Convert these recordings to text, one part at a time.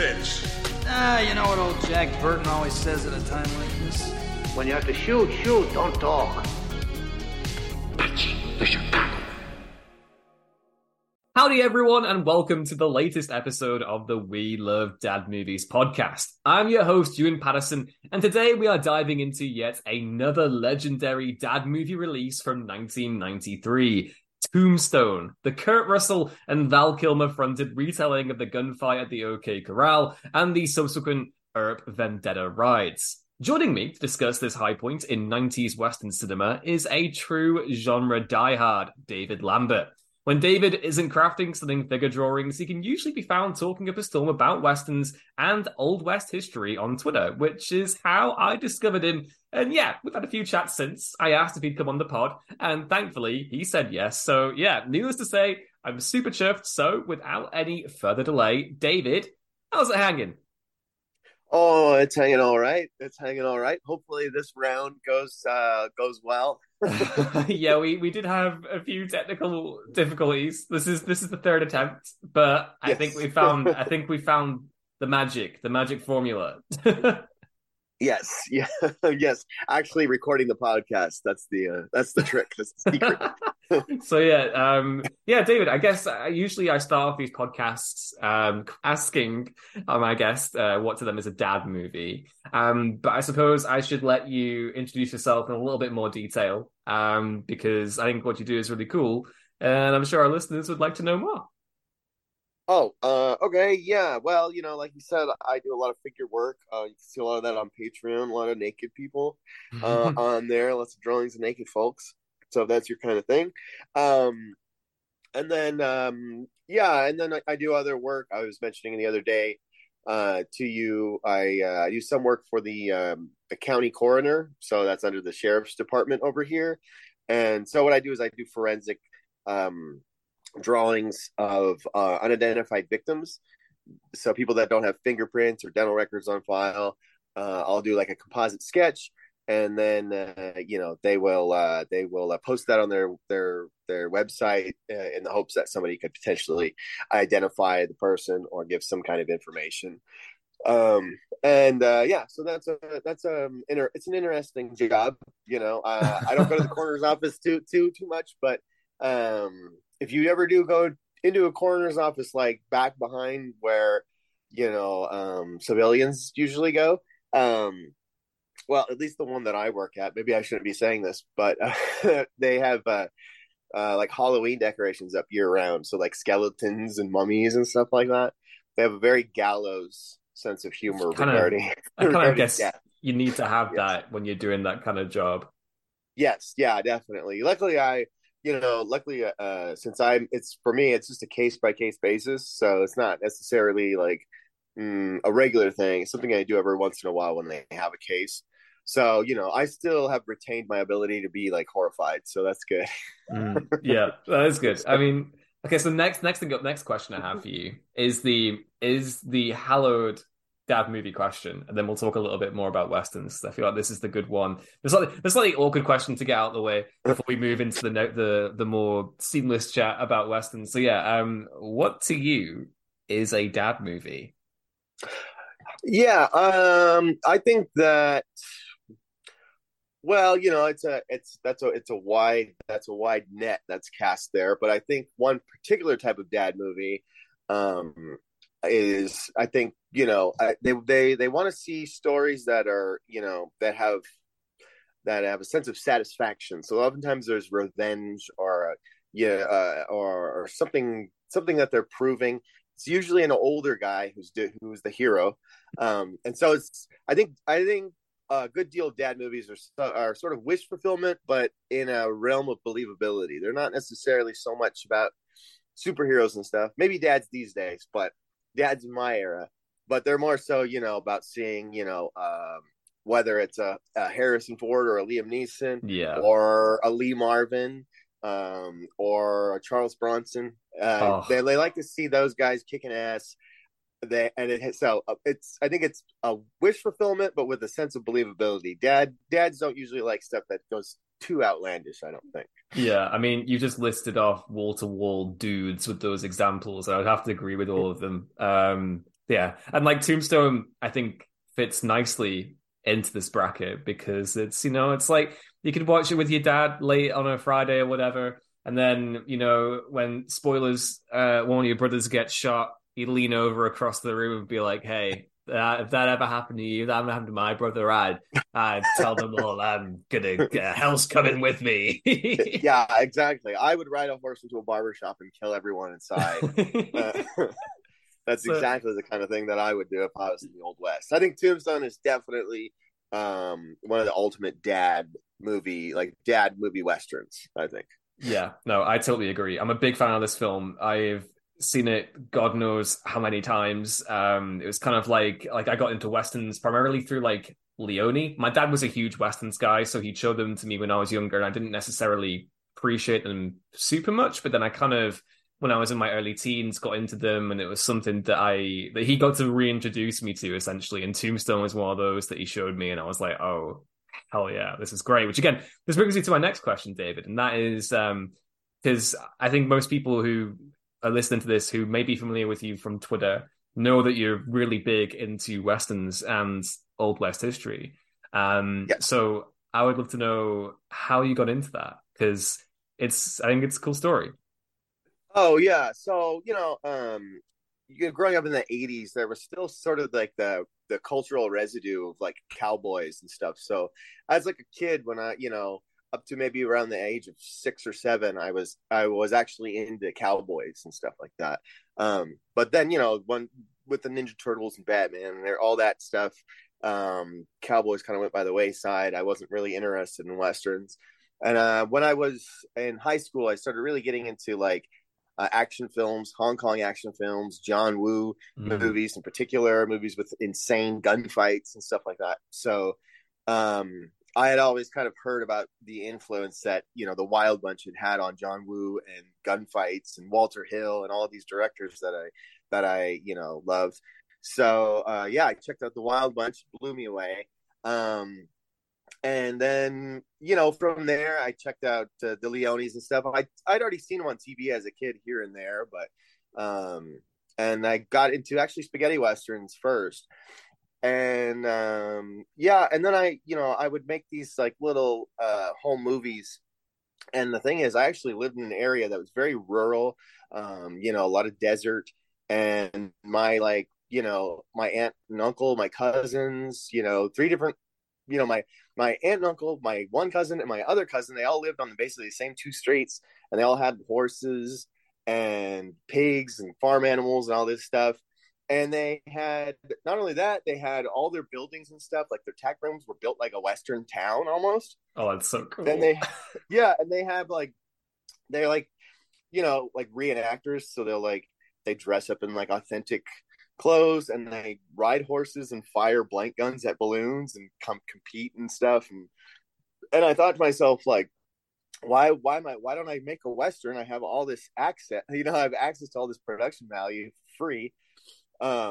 bitch. Ah, you know what old Jack Burton always says at a time like this? When you have to shoot, shoot, don't talk. Howdy everyone, and welcome to the latest episode of the We Love Dad Movies podcast. I'm your host, Ewan Patterson, and today we are diving into yet another legendary dad movie release from 1993, Tombstone, the Kurt Russell and Val Kilmer fronted retelling of the gunfight at the OK Corral and the subsequent Earp Vendetta rides. Joining me to discuss this high point in 90s Western cinema is a true genre diehard, David Lambert. When David isn't crafting stunning figure drawings, he can usually be found talking up a storm about Westerns and Old West history on Twitter, which is how I discovered him. And yeah, we've had a few chats since. I asked if he'd come on the pod, and thankfully, he said yes. So yeah, needless to say, I'm super chuffed. So without any further delay, David, how's it hanging? Oh, it's hanging all right. It's hanging all right. Hopefully this round goes well. Yeah, we did have a few technical difficulties. This is the third attempt, but yes. I think we found the magic formula. Yes, yeah, yes. Actually, recording the podcast—that's the trick. That's the secret. So yeah, David. I guess I usually start off these podcasts asking my guest what to them is a dad movie. But I suppose I should let you introduce yourself in a little bit more detail because I think what you do is really cool, and I'm sure our listeners would like to know more. Oh, okay, yeah. Well, you know, like you said, I do a lot of figure work. You can see a lot of that on Patreon, a lot of naked people on there, lots of drawings of naked folks. So that's your kind of thing. And then I do other work. I was mentioning the other day to you, I do some work for the county coroner. So that's under the sheriff's department over here. And so what I do is I do forensic drawings of unidentified victims, so people that don't have fingerprints or dental records on file. I'll do like a composite sketch, and then they will post that on their website in the hopes that somebody could potentially identify the person or give some kind of information. So that's an interesting job. You know, I don't go to the coroner's office too much, but if you ever do go into a coroner's office, like back behind where, you know, civilians usually go, well, at least the one that I work at, maybe I shouldn't be saying this, but they have like Halloween decorations up year round. So like skeletons and mummies and stuff like that. They have a very gallows sense of humor regarding guess death. You need to have that when you're doing that kind of job. Yes. Yeah, definitely. Luckily, since it's for me, it's just a case by case basis. So it's not necessarily like a regular thing. It's something I do every once in a while when they have a case. So, you know, I still have retained my ability to be like horrified. So that's good. Yeah, that is good. I mean, okay. So next question I have for you is the hallowed dad movie question, and then we'll talk a little bit more about Westerns. I feel like this is the good one. There's like an awkward question to get out of the way before we move into the more seamless chat about Westerns. So yeah, what to you is a dad movie? Yeah, I think that, well, you know, it's a wide net that's cast there, but I think one particular type of dad movie is, I think, you know, they want to see stories that are, you know, that have a sense of satisfaction. So oftentimes there's revenge or something that they're proving. It's usually an older guy who's the hero, and so it's I think a good deal of dad movies are sort of wish fulfillment, but in a realm of believability. They're not necessarily so much about superheroes and stuff. Maybe dads these days, but dads in my era, but they're more so, you know, about seeing, you know, whether it's a Harrison Ford or a Liam Neeson, or a Lee Marvin, or a Charles Bronson. They like to see those guys kicking ass. I think it's a wish fulfillment, but with a sense of believability. Dads don't usually like stuff that goes too outlandish, I don't think. Yeah, I mean, you just listed off wall-to-wall dudes with those examples, and I'd have to agree with all of them. Yeah. And like Tombstone, I think fits nicely into this bracket because it's, you know, it's like you could watch it with your dad late on a Friday or whatever. And then, you know, when spoilers, one of your brothers gets shot, he'd lean over across the room and be like, hey, if that ever happened to you, that happened to my brother, I'd tell them all, I'm gonna, hell's coming with me. Yeah, exactly. I would ride a horse into a barbershop and kill everyone inside. That's exactly the kind of thing that I would do if I was in the Old West. I think Tombstone is definitely one of the ultimate dad movie Westerns, I think. Yeah, no, I totally agree. I'm a big fan of this film. I've seen it God knows how many times. It was kind of like I got into Westerns primarily through like Leone. My dad was a huge Westerns guy, so he'd show them to me when I was younger, and I didn't necessarily appreciate them super much, but then I kind of, when I was in my early teens, got into them, and it was something that he got to reintroduce me to, essentially, and Tombstone was one of those that he showed me, and I was like, oh, hell yeah, this is great. Which, again, this brings me to my next question, David, and that is, because I think most people who are listening to this who may be familiar with you from Twitter know that you're really big into Westerns and Old West history. Yes. So I would love to know how you got into that, because I think it's a cool story. Oh, yeah. So, you know, growing up in the 80s, there was still sort of like the cultural residue of like cowboys and stuff. So I was like a kid when I, you know, up to maybe around the age of 6 or 7, I was actually into cowboys and stuff like that. But then, you know, with the Ninja Turtles and Batman and all that stuff, cowboys kind of went by the wayside. I wasn't really interested in Westerns. And when I was in high school, I started really getting into like, action films, Hong Kong action films, John Woo movies in particular, movies with insane gunfights and stuff like that. So I had always kind of heard about the influence that, you know, the Wild Bunch had on John Woo and gunfights and Walter Hill and all of these directors that I you know, loved. So yeah, I checked out the Wild Bunch, blew me away. And then, you know, from there, I checked out the Leones and stuff. I'd already seen them on TV as a kid here and there, but and I got into actually spaghetti Westerns first. And yeah, and then I would make these like little home movies. And the thing is, I actually lived in an area that was very rural, you know, a lot of desert. And my like, you know, my aunt and uncle, my cousins, you know, 3 different, you know, my aunt and uncle, my one cousin and my other cousin, they all lived on basically the same 2 streets, and they all had horses and pigs and farm animals and all this stuff. And they had, not only that, they had all their buildings and stuff, like their tack rooms were built like a Western town almost. Oh, that's so cool. And they, yeah, and they have like, they're like, you know, like reenactors. So they'll like, they dress up in like authentic clothes, and they ride horses and fire blank guns at balloons and compete and stuff. And I thought to myself, like, why don't I make a Western? I have all this access, you know, I have access to all this production value free. And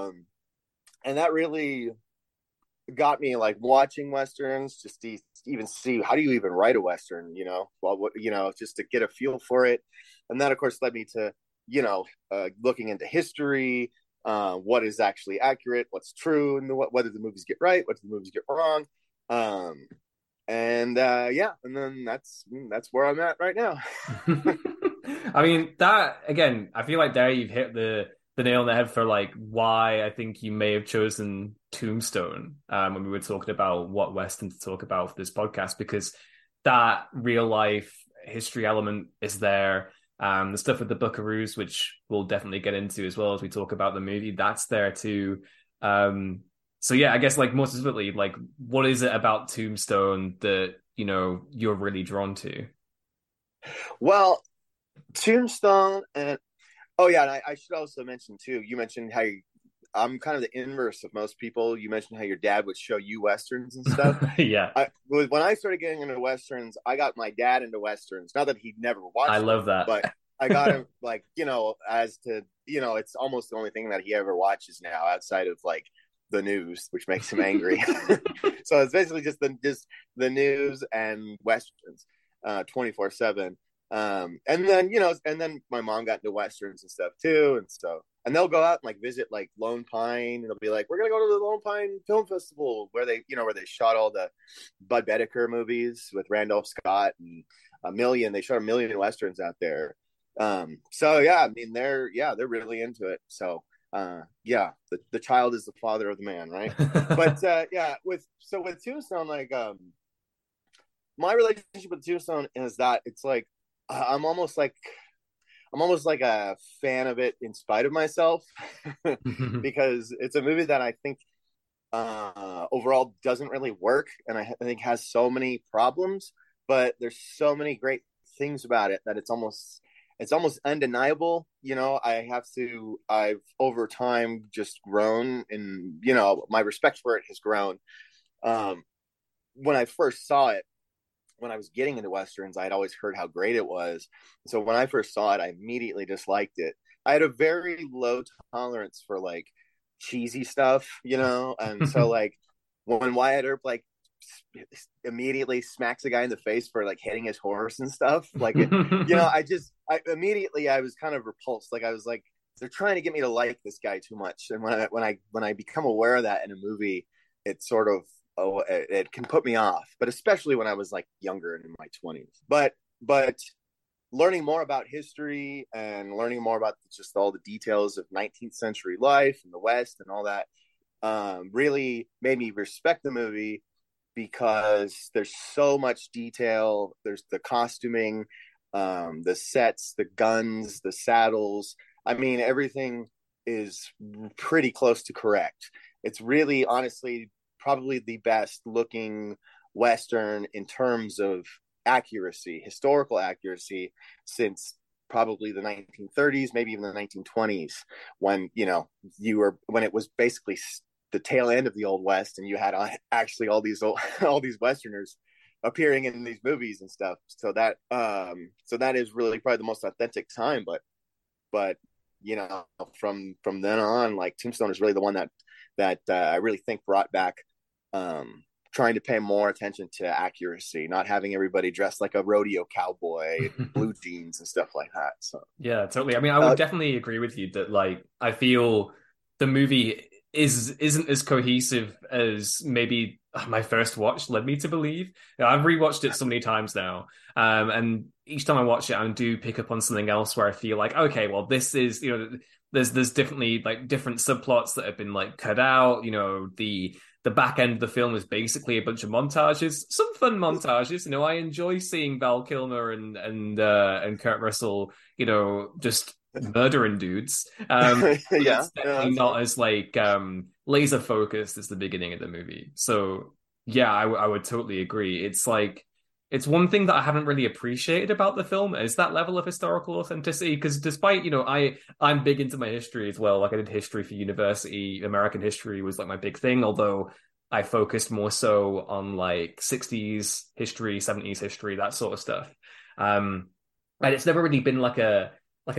that really got me like watching Westerns, just to even see how do you even write a Western, you know, well, you know, just to get a feel for it. And that of course led me to, you know, looking into history. What is actually accurate, what's true, and whether the movies get right, what do the movies get wrong, yeah, and then that's where I'm at right now. I mean, that again, I feel like there you've hit the nail on the head for like why I think you may have chosen Tombstone when we were talking about what Western to talk about for this podcast, because that real life history element is there. The stuff with the Buckaroos, which we'll definitely get into as well as we talk about the movie, that's there too. So yeah, I guess like more specifically, like what is it about Tombstone that, you know, you're really drawn to? Well, Tombstone and oh yeah, and I should also mention too, you mentioned how I'm kind of the inverse of most people. You mentioned how your dad would show you Westerns and stuff. Yeah. When I started getting into Westerns, I got my dad into Westerns. Not that he'd never watched them. I love that. But I got him, like, you know, as to, you know, it's almost the only thing that he ever watches now outside of, like, the news, which makes him angry. So it's basically just the news and Westerns 24/7. And then, you know, and then my mom got into Westerns and stuff, too. And so And they'll go out and like visit like Lone Pine, and they'll be like, "We're gonna go to the Lone Pine Film Festival where they, you know, where they shot all the Bud Baedeker movies with Randolph Scott and a million. They shot a million westerns out there." So yeah, I mean they're really into it. So yeah, the child is the father of the man, right? But yeah, with Tombstone, like my relationship with Tombstone is that it's like I'm almost like a fan of it in spite of myself because it's a movie that I think overall doesn't really work. And I think has so many problems, but there's so many great things about it that it's almost undeniable. You know, I've over time just grown and, you know, my respect for it has grown. When I first saw it, when I was getting into Westerns, I had always heard how great it was. So when I first saw it, I immediately disliked it. I had a very low tolerance for like cheesy stuff, you know? And so like when Wyatt Earp like immediately smacks a guy in the face for like hitting his horse and stuff, like, it, you know, I was kind of repulsed. Like I was like, they're trying to get me to like this guy too much. And when I become aware of that in a movie, it sort of, it can put me off, but especially when I was like younger and in my 20s. But learning more about history and learning more about just all the details of 19th century life and the West and all that really made me respect the movie because there's so much detail. There's the costuming, the sets, the guns, the saddles. I mean, everything is pretty close to correct. It's really honestly probably the best looking Western in terms of accuracy, historical accuracy, since probably the 1930s, maybe even the 1920s, when, you know, when it was basically the tail end of the Old West and you had actually all these Westerners appearing in these movies and stuff. So that that is really probably the most authentic time, but you know, from then on, like Tombstone is really the one that I really think brought back trying to pay more attention to accuracy, not having everybody dressed like a rodeo cowboy, blue jeans and stuff like that. So yeah, totally. I mean, I would definitely agree with you that like, I feel the movie isn't as cohesive as maybe my first watch led me to believe. You know, I've rewatched it so many times now. And each time I watch it, I do pick up on something else where I feel like, okay, well, this is, you know, there's definitely like different subplots that have been like cut out. You know, the back end of the film is basically a bunch of montages, some fun montages. You know, I enjoy seeing Val Kilmer and Kurt Russell, you know, just murdering dudes. Yeah, it's definitely not as like laser focused as the beginning of the movie. So yeah, I would totally agree. It's like, it's one thing that I haven't really appreciated about the film is that level of historical authenticity. Because despite, you know, I'm big into my history as well. Like I did history for university. American history was like my big thing, although I focused more so on like 60s history, 70s history, that sort of stuff. And it's never really been like a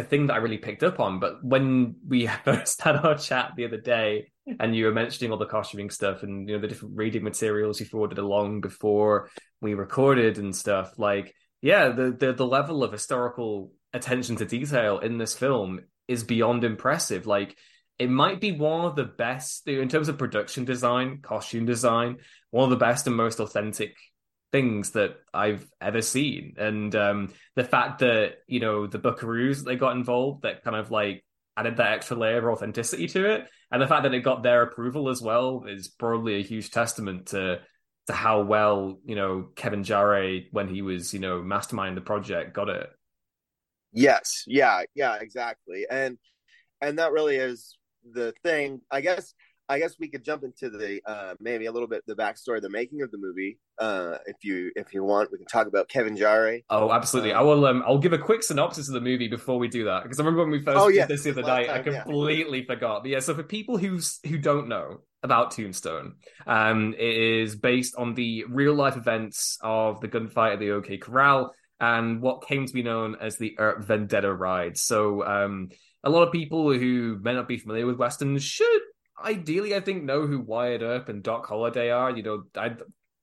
thing that I really picked up on. But when we first had our chat the other day and you were mentioning all the costuming stuff and, you know, the different reading materials you forwarded along before we recorded and stuff, like, yeah, the level of historical attention to detail in this film is beyond impressive. Like, it might be one of the best, in terms of production design, costume design, one of the best and most authentic things that I've ever seen. And the fact that, you know, the Buckaroos, they got involved, that kind of like added that extra layer of authenticity to it, and the fact that it got their approval as well is probably a huge testament to how well, you know, Kevin Jarre, when he was, you know, masterminding the project, got it. Yes, yeah, exactly. And that really is the thing. I guess we could jump into the maybe a little bit the backstory of the making of the movie. If you want, we can talk about Kevin Jarre. Oh, absolutely. I will. I'll give a quick synopsis of the movie before we do that, because I remember when we first did this the other night, I completely forgot. But yeah, so for people who don't know about Tombstone, it is based on the real life events of the gunfight at the OK Corral and what came to be known as the Earp Vendetta Ride. So a lot of people who may not be familiar with Westerns should, ideally, I think, know who Wyatt Earp and Doc Holliday are. You know, I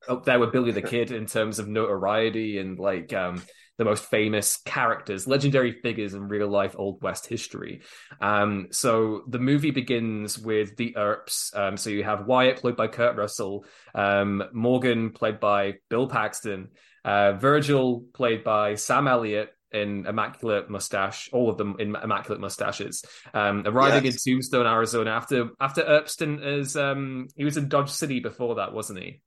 up there with Billy the Kid in terms of notoriety and like the most famous characters, legendary figures in real life Old West history. So the movie begins with the Earps. So you have Wyatt played by Kurt Russell, Morgan played by Bill Paxton, Virgil played by Sam Elliott in immaculate mustache, all of them in immaculate mustaches, arriving in Tombstone, Arizona after Earpston is he was in Dodge City before that, wasn't he?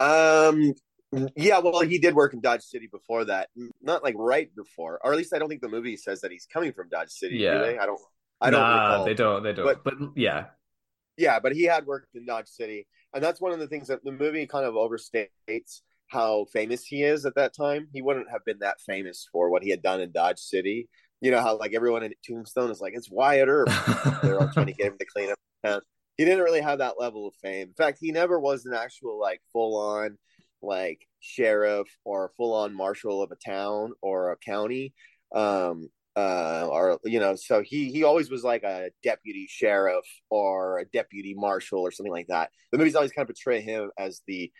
Yeah, well, he did work in Dodge City before that. Not like right before, or at least I don't think the movie says that he's coming from Dodge City. Yeah, do they? I don't recall. They don't. But he had worked in Dodge City, and that's one of the things that the movie kind of overstates how famous he is at that time. He wouldn't have been that famous for what he had done in Dodge City. You know how like everyone in Tombstone is like, it's Wyatt Earp. They're all trying to get him to clean up the town. He didn't really have that level of fame. In fact, he never was an actual like full-on like sheriff or full-on marshal of a town or a county, or you know. So he always was like a deputy sheriff or a deputy marshal or something like that. The movies always kind of portray him as the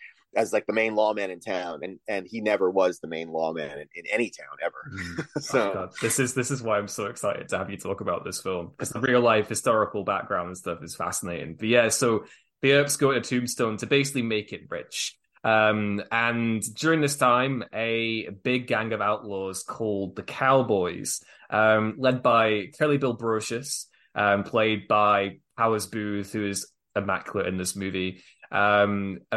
main lawman in town, and he never was the main lawman in any town ever. So God, this is why I'm so excited to have you talk about this film, because the real life historical background and stuff is fascinating. But yeah, so the Earps go to Tombstone to basically make it rich. And during this time, a big gang of outlaws called the Cowboys, led by Curly Bill Brocius, played by Powers Booth, who is immaculate in this movie.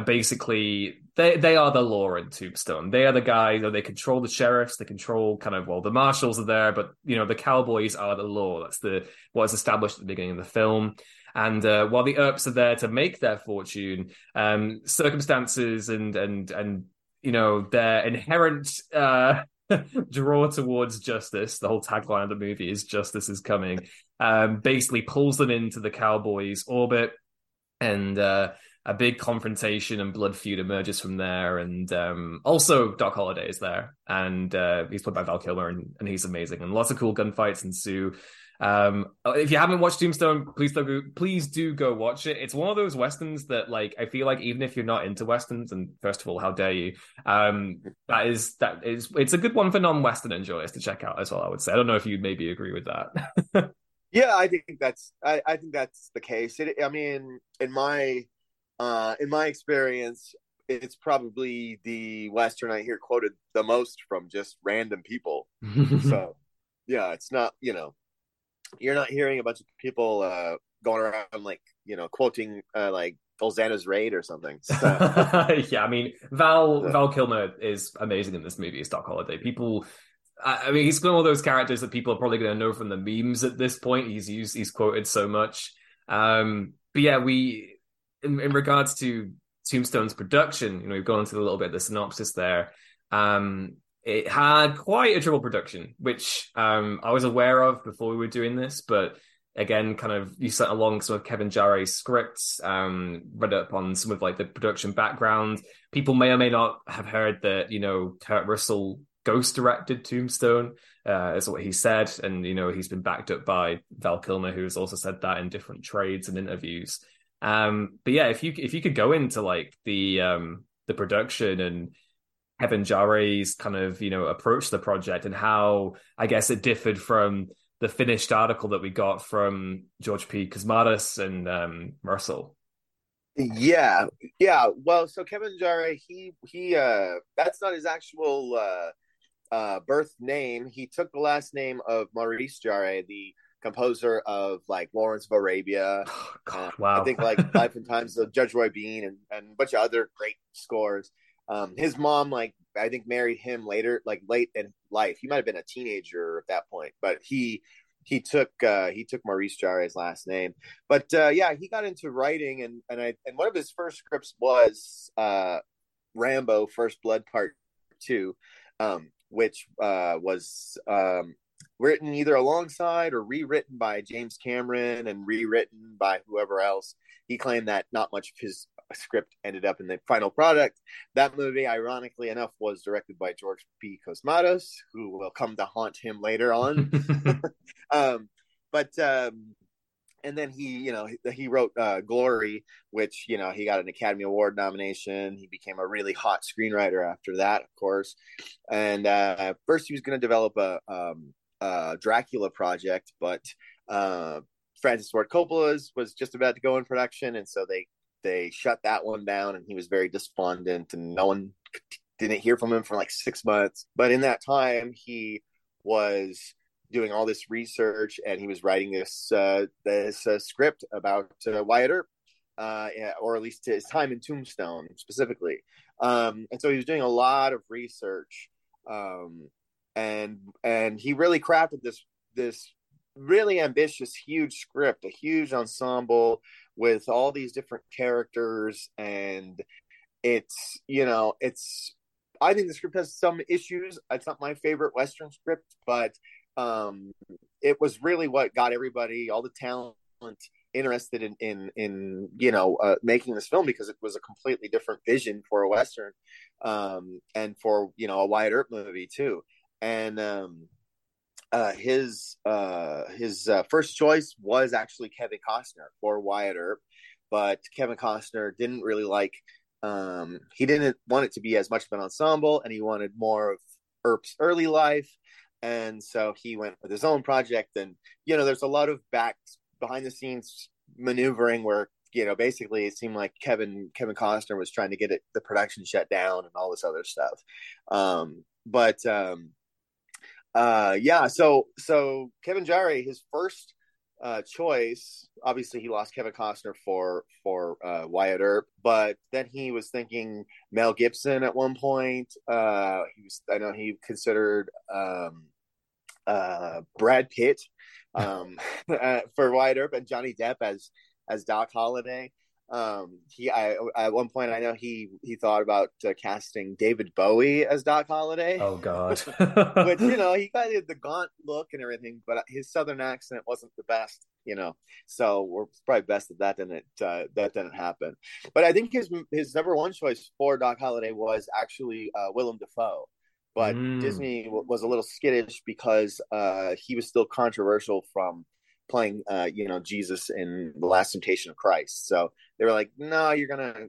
Basically they are the law in Tombstone. They are the guys, you know, they control the sheriffs, they control kind of, well, the marshals are there, but you know, the Cowboys are the law. That's what is established at the beginning of the film. And while the Earps are there to make their fortune, circumstances and you know, their inherent draw towards justice, the whole tagline of the movie is justice is coming, basically pulls them into the Cowboys' orbit, and a big confrontation and blood feud emerges from there. And also Doc Holliday is there, and he's played by Val Kilmer, and he's amazing. And lots of cool gunfights ensue. If you haven't watched Tombstone, please do go watch it. It's one of those westerns that, like, I feel like even if you're not into westerns, and first of all, how dare you? It's a good one for non-western enjoyers to check out as well, I would say. I don't know if you'd maybe agree with that. Yeah, I think that's the case. In my experience, it's probably the western I hear quoted the most from just random people. So, yeah, it's not, you know, you're not hearing a bunch of people going around like, you know, quoting like Olzana's Raid or something. So. Yeah, I mean, Val Kilmer is amazing in this movie as Doc Holliday. People. I mean, he's one of those characters that people are probably going to know from the memes at this point. He's quoted so much. But yeah, in regards to Tombstone's production, you know, we've gone into a little bit of the synopsis there. It had quite a triple production, which I was aware of before we were doing this, but again, kind of, you sent along some of Kevin Jarre's scripts, read up on some of like the production background. People may or may not have heard that, you know, Kurt Russell ghost-directed Tombstone, is what he said. And, you know, he's been backed up by Val Kilmer, who has also said that in different trades and interviews. But yeah, if you could go into like the production and Kevin Jarre's kind of, you know, approach to the project, and how, I guess, it differed from the finished article that we got from George P. Cosmatos and Russell. Yeah. Well, so Kevin Jarre, he that's not his actual birth name. He took the last name of Maurice Jarre, the composer of like Lawrence of Arabia. Oh, God, wow. I think like Life and Times of Judge Roy Bean and a bunch of other great scores. His mom, like, I think married him later, like late in life. He might have been a teenager at that point, but he took Maurice Jarre's last name. But yeah, he got into writing, and one of his first scripts was Rambo: First Blood Part 2, which was written either alongside or rewritten by James Cameron and rewritten by whoever else. He claimed that not much of his script ended up in the final product. That movie, ironically enough, was directed by George P. Cosmatos, who will come to haunt him later on. But And then he wrote Glory, which, he got an Academy Award nomination. He became a really hot screenwriter after that, of course. And first he was going to develop a Dracula project, but Francis Ford Coppola's was just about to go in production. And so they shut that one down, and he was very despondent, and no one didn't hear from him for like 6 months. But in that time, he was doing all this research, and he was writing this script about Wyatt Earp, or at least his time in Tombstone specifically. And so he was doing a lot of research, and he really crafted this really ambitious, huge script, a huge ensemble with all these different characters. And I think the script has some issues. It's not my favorite Western script, but it was really what got everybody, all the talent, interested in making this film, because it was a completely different vision for a Western, and for, a Wyatt Earp movie too. And his first choice was actually Kevin Costner for Wyatt Earp, but Kevin Costner didn't really like, he didn't want it to be as much of an ensemble, and he wanted more of Earp's early life. And so he went with his own project. And, there's a lot of behind the scenes maneuvering where, basically it seemed like Kevin Costner was trying to get the production shut down and all this other stuff. So Kevin Jarre, his first choice, obviously he lost Kevin Costner for Wyatt Earp, but then he was thinking Mel Gibson at one point. He considered Brad Pitt for Wyatt Earp, and Johnny Depp as Doc Holliday. At one point, I know he thought about casting David Bowie as Doc Holliday. Oh God! But he got the gaunt look and everything, but his southern accent wasn't the best. So we're probably best that didn't happen. But I think his number one choice for Doc Holliday was actually Willem Dafoe. But Disney was a little skittish because he was still controversial from playing, Jesus in The Last Temptation of Christ. So they were like, no, you're gonna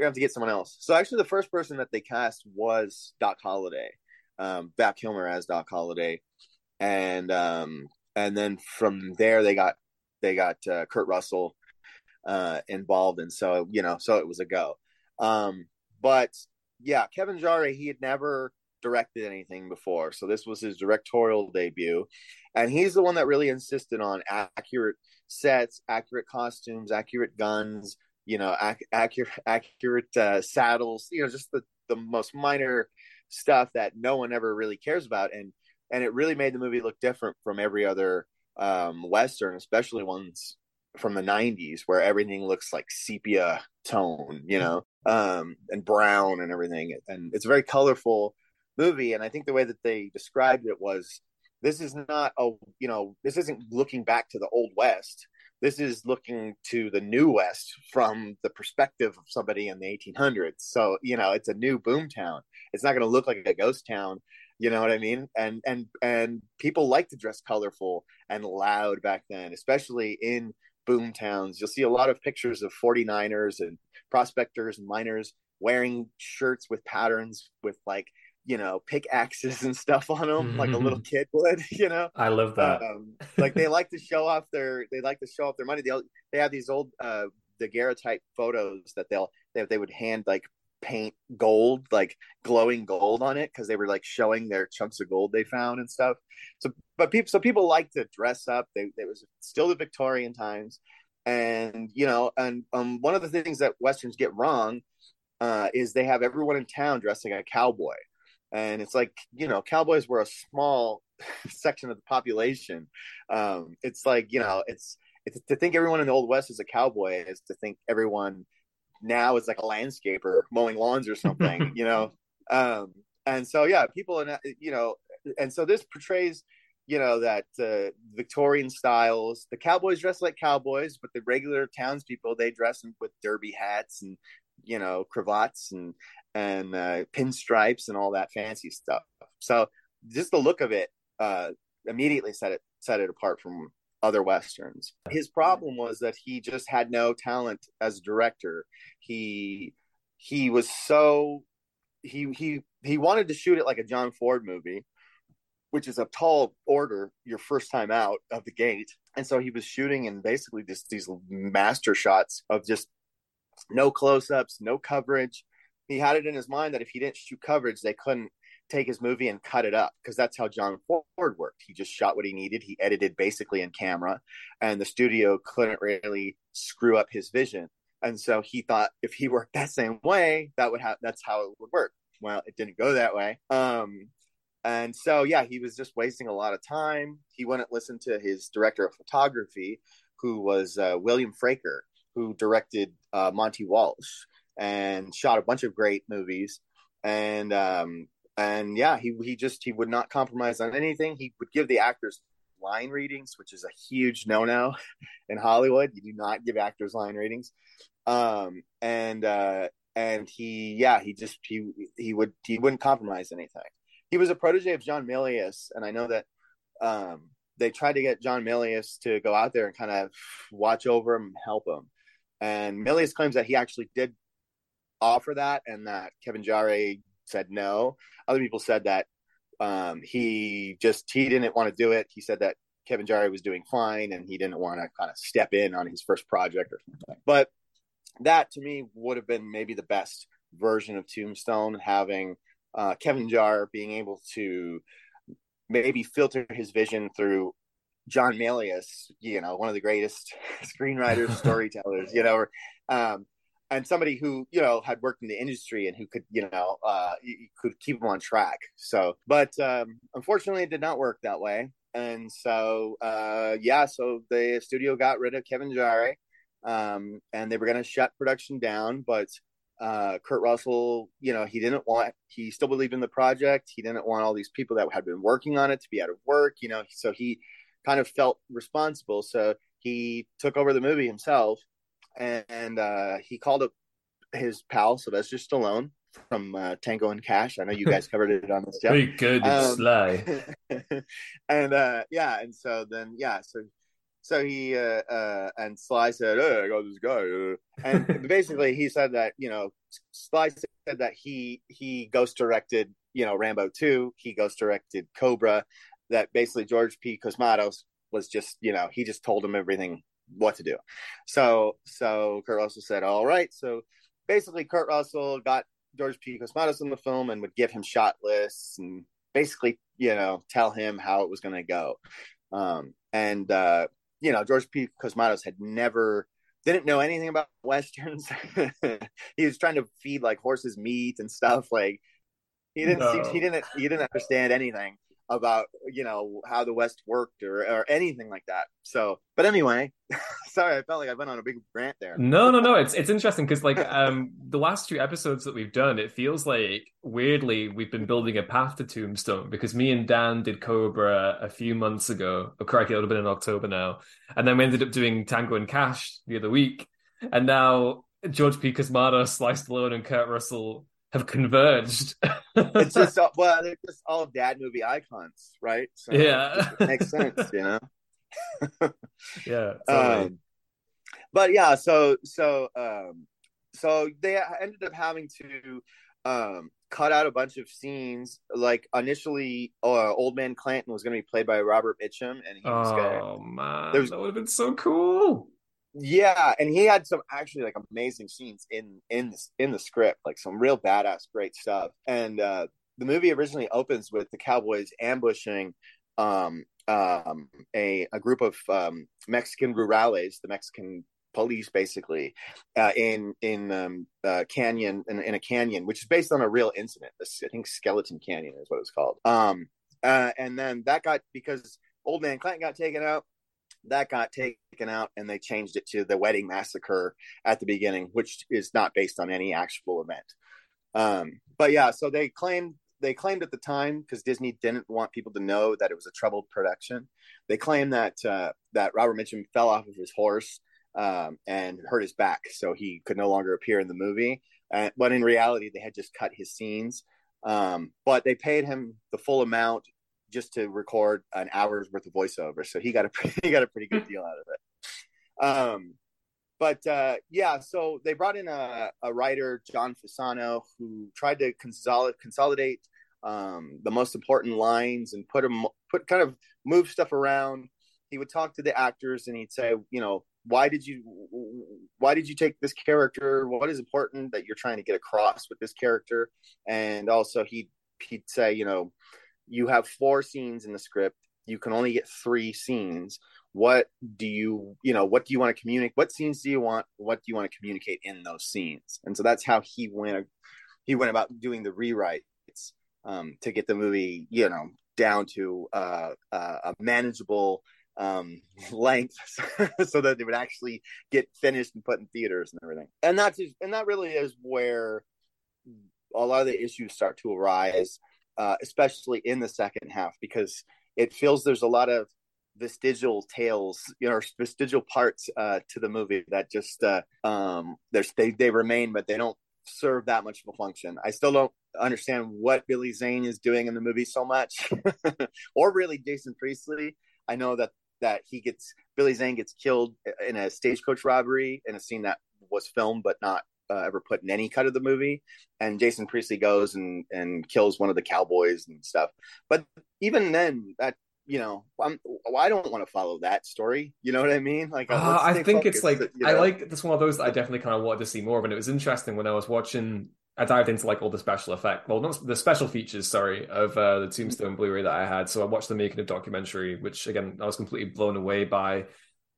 have to get someone else. So actually, the first person that they cast was Doc Holliday, Val Kilmer as Doc Holliday, and then from there they got Kurt Russell involved, and so it was a go. But yeah, Kevin Jarre, he had never directed anything before, so this was his directorial debut, and he's the one that really insisted on accurate sets, accurate costumes, accurate guns, accurate saddles, just the most minor stuff that no one ever really cares about, and it really made the movie look different from every other Western, especially ones from the 90s, where everything looks like sepia tone, and brown and everything, and it's very colorful movie. And I think the way that they described it was, this is not this isn't looking back to the old West. This is looking to the new West from the perspective of somebody in the 1800s. So, it's a new boom town. It's not going to look like a ghost town. You know what I mean? And people like to dress colorful and loud back then, especially in boom towns. You'll see a lot of pictures of 49ers and prospectors and miners wearing shirts with patterns with pickaxes and stuff on them, like a little kid would, I love that. They like to show off their money. They have these old daguerreotype photos that they would hand paint gold, glowing gold on it, because they were showing their chunks of gold they found and stuff. So people like to dress up. It was still the Victorian times, and one of the things that Westerns get wrong is they have everyone in town dressed like a cowboy. And it's cowboys were a small section of the population. It's to think everyone in the Old West is a cowboy is to think everyone now is like a landscaper mowing lawns or something, And so, yeah, people, and so this portrays, that Victorian styles, the cowboys dress like cowboys, but the regular townspeople, they dress with derby hats and, cravats and pinstripes and all that fancy stuff. So just the look of it immediately set it apart from other Westerns. His problem was that he just had no talent as a director. He was so he wanted to shoot it like a John Ford movie, which is a tall order your first time out of the gate. And so he was shooting in basically just these master shots of just no close-ups, no coverage. He had it in his mind that if he didn't shoot coverage, they couldn't take his movie and cut it up, because that's how John Ford worked. He just shot what he needed. He edited basically in camera, and the studio couldn't really screw up his vision. And so he thought if he worked that same way, that's how it would work. Well, it didn't go that way. And so, yeah, he was just wasting a lot of time. He wouldn't listen to his director of photography, who was William Fraker, who directed Monty Walsh and shot a bunch of great movies. And yeah, he would not compromise on anything. He would give the actors line readings, which is a huge no-no in Hollywood. You do not give actors line readings. And he wouldn't compromise anything. He was a protege of John Milius, and I know that they tried to get John Milius to go out there and kind of watch over him and help him. And Milius claims that he actually did offer that, and that Kevin Jarre said no. Other people said that he didn't want to do it. He said that Kevin Jarre was doing fine, and he didn't want to kind of step in on his first project or something. But that, to me, would have been maybe the best version of Tombstone, having Kevin Jarre being able to maybe filter his vision through John Milius, you know, one of the greatest screenwriters, storytellers, you know, and somebody who, you know, had worked in the industry and who could, you know, could keep him on track. So, but unfortunately, it did not work that way. And so, so the studio got rid of Kevin Jarre, and they were going to shut production down, but Kurt Russell, you know, he still believed in the project. He didn't want all these people that had been working on it to be out of work, you know, so he kind of felt responsible. So he took over the movie himself, and he called up his pal, Sylvester Stallone from Tango and Cash. I know you guys covered it on this show. Pretty good and sly. So he and Sly said, "Hey, I got this guy," and basically he said that, you know, Sly said that he ghost directed, you know, Rambo 2. He ghost directed Cobra. That basically George P. Cosmatos was just, you know, he just told him everything what to do. So Kurt Russell said, "All right." So basically, Kurt Russell got George P. Cosmatos in the film and would give him shot lists and basically, you know, tell him how it was going to go, You know, George P. Cosmatos didn't know anything about Westerns. He was trying to feed like horses meat and stuff. Like he didn't understand anything about, you know, how the West worked or anything like that. So, but anyway, sorry, I felt like I went on a big rant there. No. It's interesting because like the last two episodes that we've done, it feels like weirdly we've been building a path to Tombstone, because me and Dan did Cobra a few months ago. Oh, correct, it would have been in October now. And then we ended up doing Tango and Cash the other week. And now George P. Cosmatos, Sly Stallone, and Kurt Russell have converged. It's just they're just all dad movie icons, right? So yeah, it makes sense, you know. Yeah, totally. But yeah, so they ended up having to cut out a bunch of scenes. Like initially, Old Man Clanton was going to be played by Robert Mitchum, and he was that would have been so cool. Yeah, and he had some actually like amazing scenes in the script, like some real badass, great stuff. And the movie originally opens with the Cowboys ambushing a group of Mexican rurales, the Mexican police, basically in a canyon, which is based on a real incident. I think Skeleton Canyon is what it's called. And then that got, because Old Man Clanton got taken out. That got taken out, and they changed it to the Wedding Massacre at the beginning, which is not based on any actual event. But yeah, so they claimed at the time, because Disney didn't want people to know that it was a troubled production. They claimed that Robert Mitchum fell off of his horse and hurt his back, so he could no longer appear in the movie. But in reality, they had just cut his scenes. But they paid him the full amount just to record an hour's worth of voiceover. So he got a pretty good deal out of it. So they brought in a writer, John Fasano, who tried to consolidate the most important lines and move stuff around. He would talk to the actors and he'd say, you know, why did you take this character? What is important that you're trying to get across with this character? And also he'd say, you know, you have 4 scenes in the script. You can only get 3 scenes. What do you want to communicate? What scenes do you want? What do you want to communicate in those scenes? And so that's how he went about doing the rewrites to get the movie, you know, down to a manageable length so that it would actually get finished and put in theaters and everything. And that really is where a lot of the issues start to arise, especially in the second half, because it feels there's a lot of vestigial tales, you know, or vestigial parts to the movie that just they remain, but they don't serve that much of a function. I still don't understand what Billy Zane is doing in the movie so much, or really Jason Priestley. I know that Billy Zane gets killed in a stagecoach robbery in a scene that was filmed but not ever put in any cut of the movie, and Jason Priestley goes and kills one of the cowboys and stuff. But even then, that, you know, I don't want to follow that story. You know what I mean? Like, I think focused, it's like, you know? I like this one of those that I definitely kind of wanted to see more of. And it was interesting when I was watching, I dived into like all the special effect, well, not the special features, sorry, of the Tombstone Blu-ray that I had. So I watched the making of documentary, which again, I was completely blown away by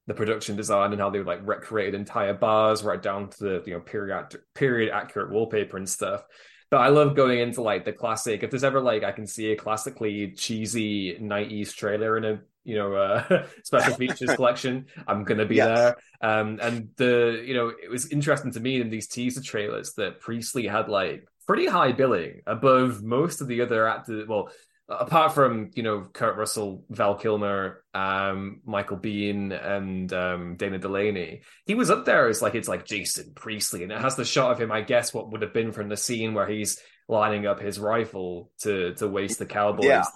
the production design and how they would like recreated entire bars right down to the, you know, period accurate wallpaper and stuff. But I love going into like the classic, if there's ever like I can see a classically cheesy 90s trailer in a, you know, special features collection, I'm going to be there. And the, you know, it was interesting to me in these teaser trailers that Priestley had like pretty high billing above most of the other actors. Well, apart from, you know, Kurt Russell, Val Kilmer, Michael Biehn, and Dana Delaney, he was up there as like, it's like Jason Priestley, and it has the shot of him, I guess, what would have been from the scene where he's lining up his rifle to waste the cowboys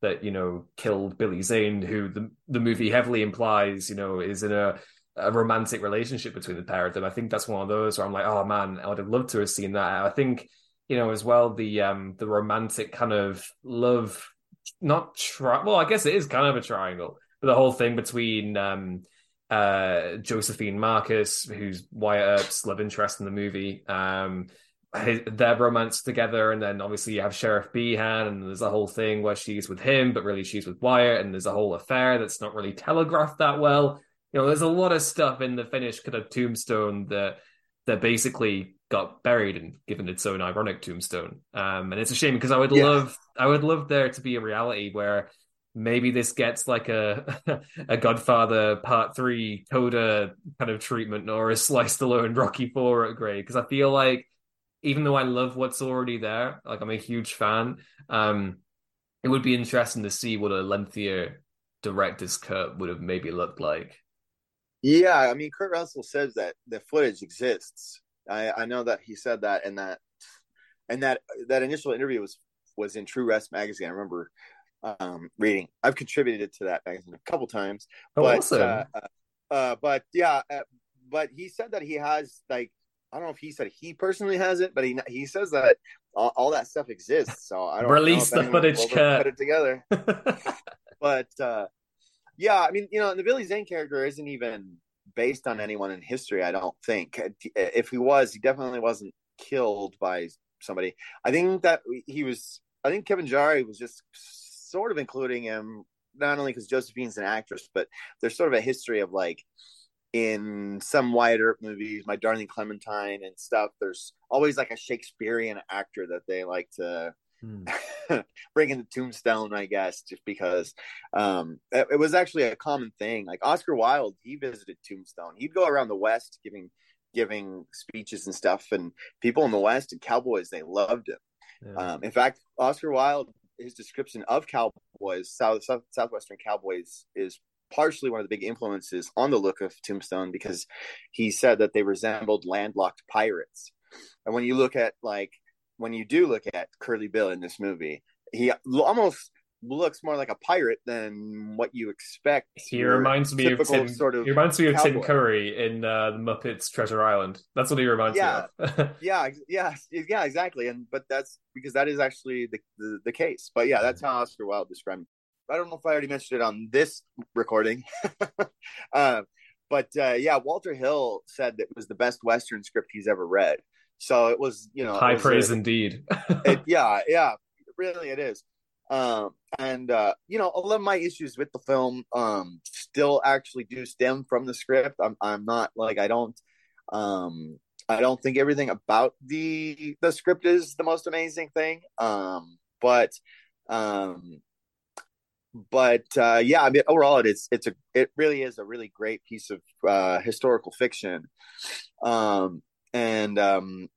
that, you know, killed Billy Zane, who the movie heavily implies, you know, is in a romantic relationship between the pair of them. I think that's one of those where I'm like, oh man, I would have loved to have seen that. I think, you know, as well, the romantic kind of love, well, I guess it is kind of a triangle, but the whole thing between Josephine Marcus, who's Wyatt Earp's love interest in the movie, their romance together, and then obviously you have Sheriff Behan, and there's a whole thing where she's with him, but really she's with Wyatt, and there's a whole affair that's not really telegraphed that well. You know, there's a lot of stuff in the finished kind of Tombstone that basically got buried and given its own ironic tombstone. And it's a shame because I would love there to be a reality where maybe this gets like a Godfather Part 3 Coda kind of treatment, or a Sly Stallone Rocky 4 upgrade. Because I feel like, even though I love what's already there, like I'm a huge fan, it would be interesting to see what a lengthier director's cut would have maybe looked like. Yeah, I mean, Kurt Russell says that the footage exists. I know that he said that, and that initial interview was in True Rest magazine. I remember reading. I've contributed to that magazine a couple times. Awesome. But he said that he has, like, I don't know if he said he personally has it, but he says that all that stuff exists. So I don't release know if the footage cut it together. But yeah, I mean, you know, the Billy Zane character isn't even based on anyone in history, I don't think. If he was, he definitely wasn't killed by somebody. I think that I think Kevin Jarre was just sort of including him, not only because Josephine's an actress, but there's sort of a history of, like, in some Wyatt Earp movies, My Darling Clementine and stuff, there's always like a Shakespearean actor that they like to bring in the Tombstone, I guess, just because it was actually a common thing. Like Oscar Wilde, he visited Tombstone. He'd go around the West giving speeches and stuff, and people in the West and cowboys, they loved him. Yeah. In fact, Oscar Wilde, his description of cowboys, southwestern cowboys, is partially one of the big influences on the look of Tombstone, because he said that they resembled landlocked pirates. And when you do look at Curly Bill in this movie, he almost looks more like a pirate than what you expect. He reminds me of Tim. Sort of he reminds me of cowboy. Tim Curry in the Muppets Treasure Island. That's what he reminds me of. yeah, exactly. And but that's because that is actually the case. But yeah, that's how Oscar Wilde described him. I don't know if I already mentioned it on this recording, but Walter Hill said that it was the best Western script he's ever read. So it was, high praise indeed. Yeah, really it is. All of my issues with the film still actually do stem from the script. I'm not like I don't think everything about the script is the most amazing thing. I mean, overall, it really is a really great piece of historical fiction. And the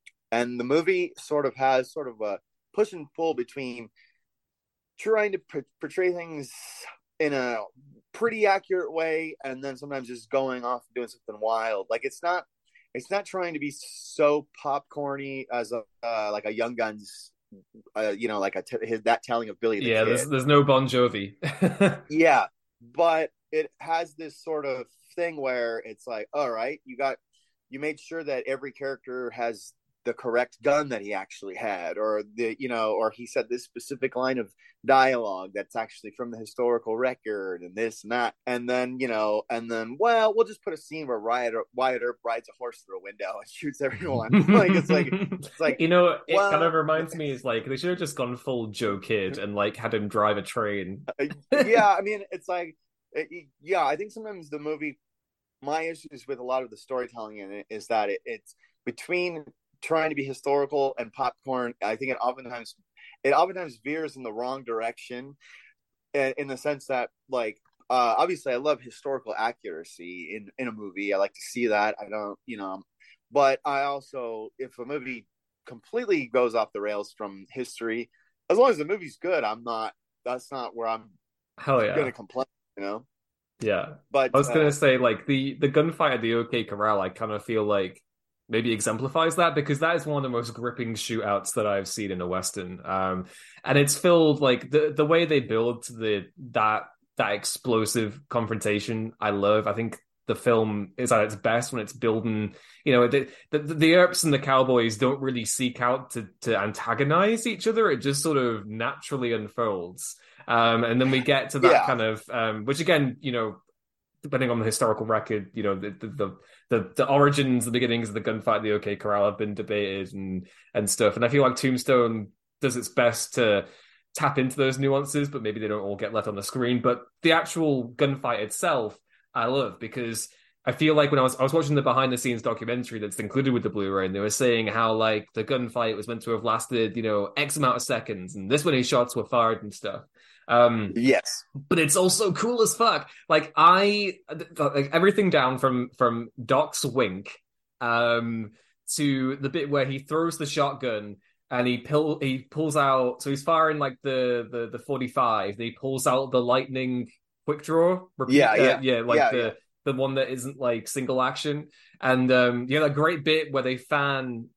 movie sort of has sort of a push and pull between trying to portray things in a pretty accurate way, and then sometimes just going off and doing something wild. Like it's not trying to be so popcorny as a Young Guns, that telling of Billy the Kid. There's no Bon Jovi. Yeah, but it has this sort of thing where it's like, all right, you made sure that every character has the correct gun that he actually had, or or he said this specific line of dialogue that's actually from the historical record, and this and that. And then, we'll just put a scene where Wyatt Earp rides a horse through a window and shoots everyone. It kind of reminds me, is like, they should have just gone full Joe Kidd and like had him drive a train. I think sometimes the movie, my issues with a lot of the storytelling in it is that it's between trying to be historical and popcorn. I think it oftentimes veers in the wrong direction, in the sense that, like, obviously I love historical accuracy in a movie. I like to see that. But I also, if a movie completely goes off the rails from history, as long as the movie's good, that's not where I'm going to complain, Yeah. But I was going to say, like, the gunfight at the OK Corral, I kind of feel like maybe exemplifies that, because that is one of the most gripping shootouts that I've seen in a Western. And it's filled, like, the way they build that explosive confrontation, I love. I think the film is at its best when it's building, the Earps and the Cowboys don't really seek out to antagonize each other. It just sort of naturally unfolds. And then we get to that kind of, which again, depending on the historical record, the origins, the beginnings of the gunfight, the OK Corral have been debated and stuff. And I feel like Tombstone does its best to tap into those nuances, but maybe they don't all get left on the screen. But the actual gunfight itself, I love, because I feel like when I was watching the behind the scenes documentary that's included with the Blu-ray, and they were saying how, like, the gunfight was meant to have lasted, X amount of seconds, and this many shots were fired and stuff. Yes, but it's also cool as fuck. Like, everything down from Doc's wink to the bit where he throws the shotgun and he pulls out. So he's firing like the 45. He pulls out the lightning quick draw. The one that isn't like single action. And that great bit where they fan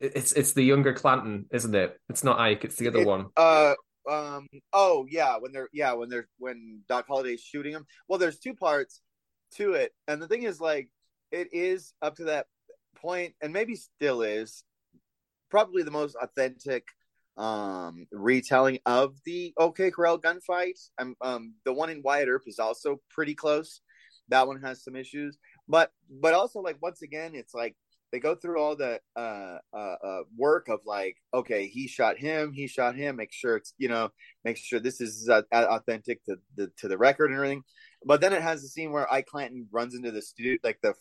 it's the younger Clanton, isn't it? It's not Ike. It's the other one. When Doc Holliday's shooting him. Well, there's two parts to it, and the thing is, like, it is up to that point, and maybe still is, probably the most authentic retelling of the OK Corral gunfight. The one in Wyatt Earp is also pretty close. That one has some issues, but also, like, once again, it's like they go through all the work of, like, okay, he shot him, make sure this is authentic to the record and everything. But then it has the scene where Ike Clanton runs into the studio, like the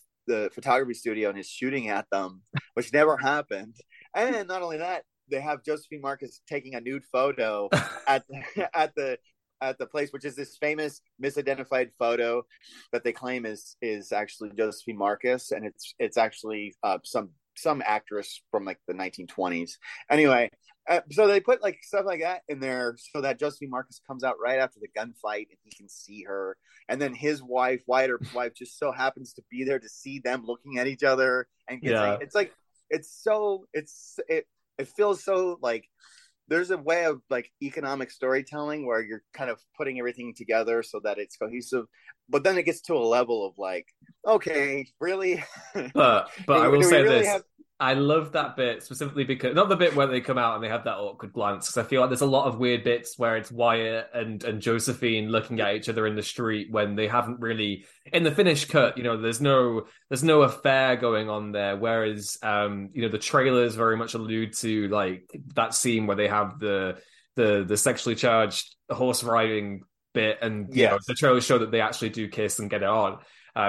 photography studio, and is shooting at them, which never happened. And not only that, they have Josephine Marcus taking a nude photo at the place, which is this famous misidentified photo that they claim is actually Josephine Marcus, and it's actually some actress from like the 1920s. Anyway, so they put like stuff like that in there so that Josephine Marcus comes out right after the gunfight and he can see her. And then his wife, Wyatt Earp's wife, just so happens to be there to see them looking at each other, and gets, like, it feels so like there's a way of like economic storytelling where you're kind of putting everything together so that it's cohesive, but then it gets to a level of like, okay, really? But I will say really this. I love that bit specifically because, not the bit where they come out and they have that awkward glance, because I feel like there's a lot of weird bits where it's Wyatt and Josephine looking at each other in the street when they haven't really, in the finished cut, you know, there's no affair going on there. Whereas, you know, the trailers very much allude to like that scene where they have the sexually charged horse riding bit, and you know, the trailers show that they actually do kiss and get it on,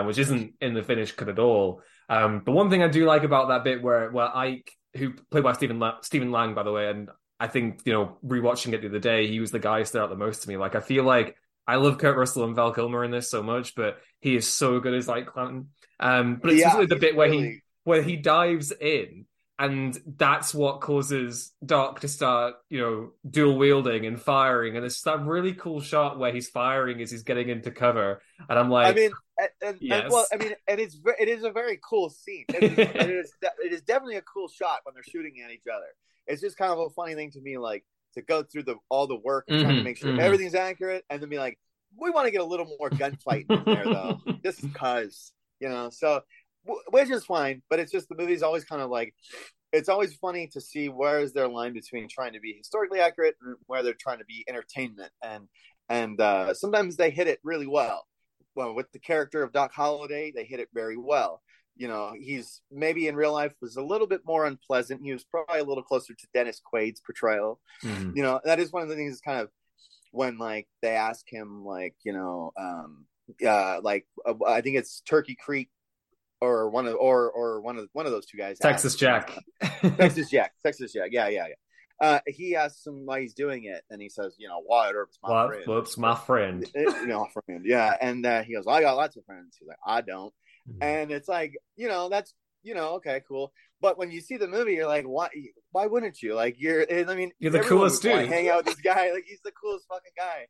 which isn't in the finished cut at all. But one thing I do like about that bit where Ike, who played by Stephen Lang, by the way, and I think, you know, rewatching it the other day, he was the guy who stood out the most to me. Like, I feel like I love Kurt Russell and Val Kilmer in this so much, but he is so good as Ike Clanton. But it's usually the bit where he dives in, and that's what causes Doc to start, you know, dual wielding and firing. And it's that really cool shot where he's firing as he's getting into cover. And I'm like, I mean, it is a very cool scene. It is definitely a cool shot when they're shooting at each other. It's just kind of a funny thing to me, like to go through all the work and trying to make sure everything's accurate, and then be like, we want to get a little more gunfight in there though, just because, you know. So. Which is fine, but it's just the movie's always kind of like, it's always funny to see where is their line between trying to be historically accurate and where they're trying to be entertainment, and sometimes they hit it really well. Well, with the character of Doc Holliday, they hit it very well. You know, he's maybe in real life was a little bit more unpleasant. He was probably a little closer to Dennis Quaid's portrayal. Mm-hmm. You know, that is one of the things is kind of when like they ask him like, you know, I think it's Turkey Creek. Or one of those two guys. Texas Jack. Yeah. He asks him why he's doing it, and he says, "You know, Wyatt Earp's my friend." Whoops, my friend. Yeah, and he goes, "I got lots of friends." He's like, "I don't," and it's like, you know, that's, you know, okay, cool. But when you see the movie, you're like, "Why? Why wouldn't you?" Like, you're the coolest dude. Hang out with this guy, like he's the coolest fucking guy.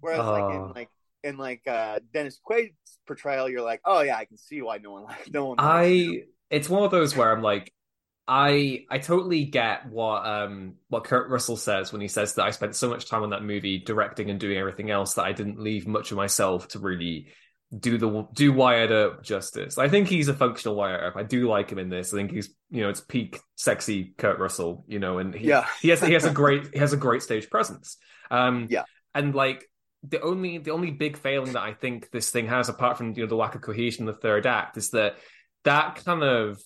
Whereas, in Dennis Quaid's portrayal, you're like, oh yeah, I can see why no one. It's one of those where I'm like, I totally get what Kurt Russell says when he says that I spent so much time on that movie directing and doing everything else that I didn't leave much of myself to really do Wyatt Earp justice. I think he's a functional Wyatt Earp. I do like him in this. I think he's, you know, it's peak sexy Kurt Russell, you know, and he has a great stage presence. And like. The only big failing that I think this thing has, apart from, you know, the lack of cohesion in the third act, is that kind of,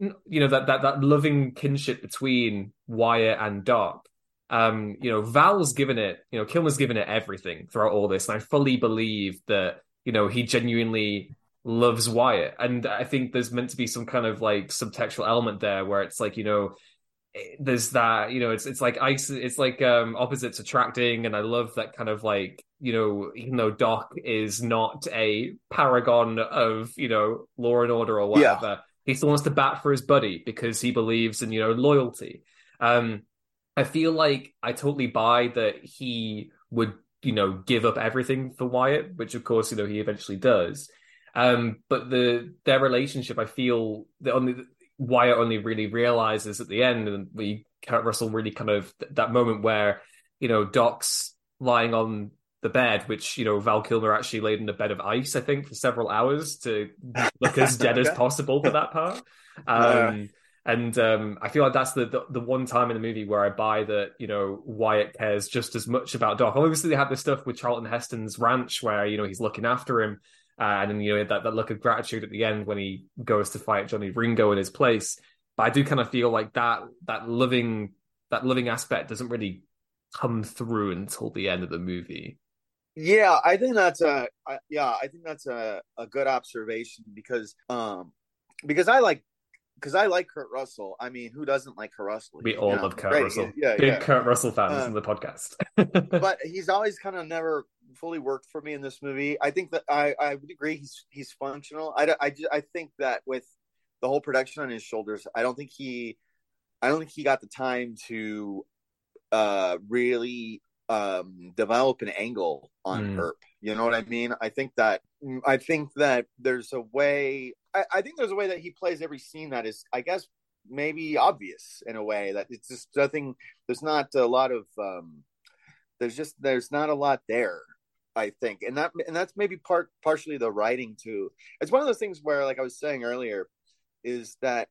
you know, that loving kinship between Wyatt and Doc. You know, Val's given it, you know, Kilmer's given it everything throughout all this, and I fully believe that, you know, he genuinely loves Wyatt, and I think there's meant to be some kind of like subtextual element there where it's like, you know, there's that, you know, it's like ice, it's like opposites attracting, and I love that kind of like, you know, even though Doc is not a paragon of, you know, law and order or whatever, he still wants to bat for his buddy because he believes in, you know, loyalty. I feel like I totally buy that he would, you know, give up everything for Wyatt, which of course, you know, he eventually does. But their relationship, I feel Wyatt only really realizes at the end, and Kurt Russell really kind of that moment where, you know, Doc's lying on the bed, which, you know, Val Kilmer actually laid in a bed of ice, I think, for several hours to look as dead as possible for that part. And I feel like that's the one time in the movie where I buy that, you know, Wyatt cares just as much about Doc. Obviously, they have this stuff with Charlton Heston's ranch where, you know, he's looking after him. And then, you know, that look of gratitude at the end when he goes to fight Johnny Ringo in his place. But I do kind of feel like that loving aspect doesn't really come through until the end of the movie. Yeah, I think that's a good observation because I like Kurt Russell. I mean, who doesn't like Kurt Russell? We all love Kurt Russell. Yeah, big Kurt Russell fans in the podcast. But he's always kind of never fully worked for me in this movie. I think that I would agree he's functional. I think that with the whole production on his shoulders, I don't think he got the time to really develop an angle on Earp. You know what I mean? I think that there's a way that he plays every scene that is, I guess, maybe obvious in a way that it's just nothing. There's not a lot of there's not a lot there, I think, and that's maybe partially the writing too. It's one of those things where, like I was saying earlier, is that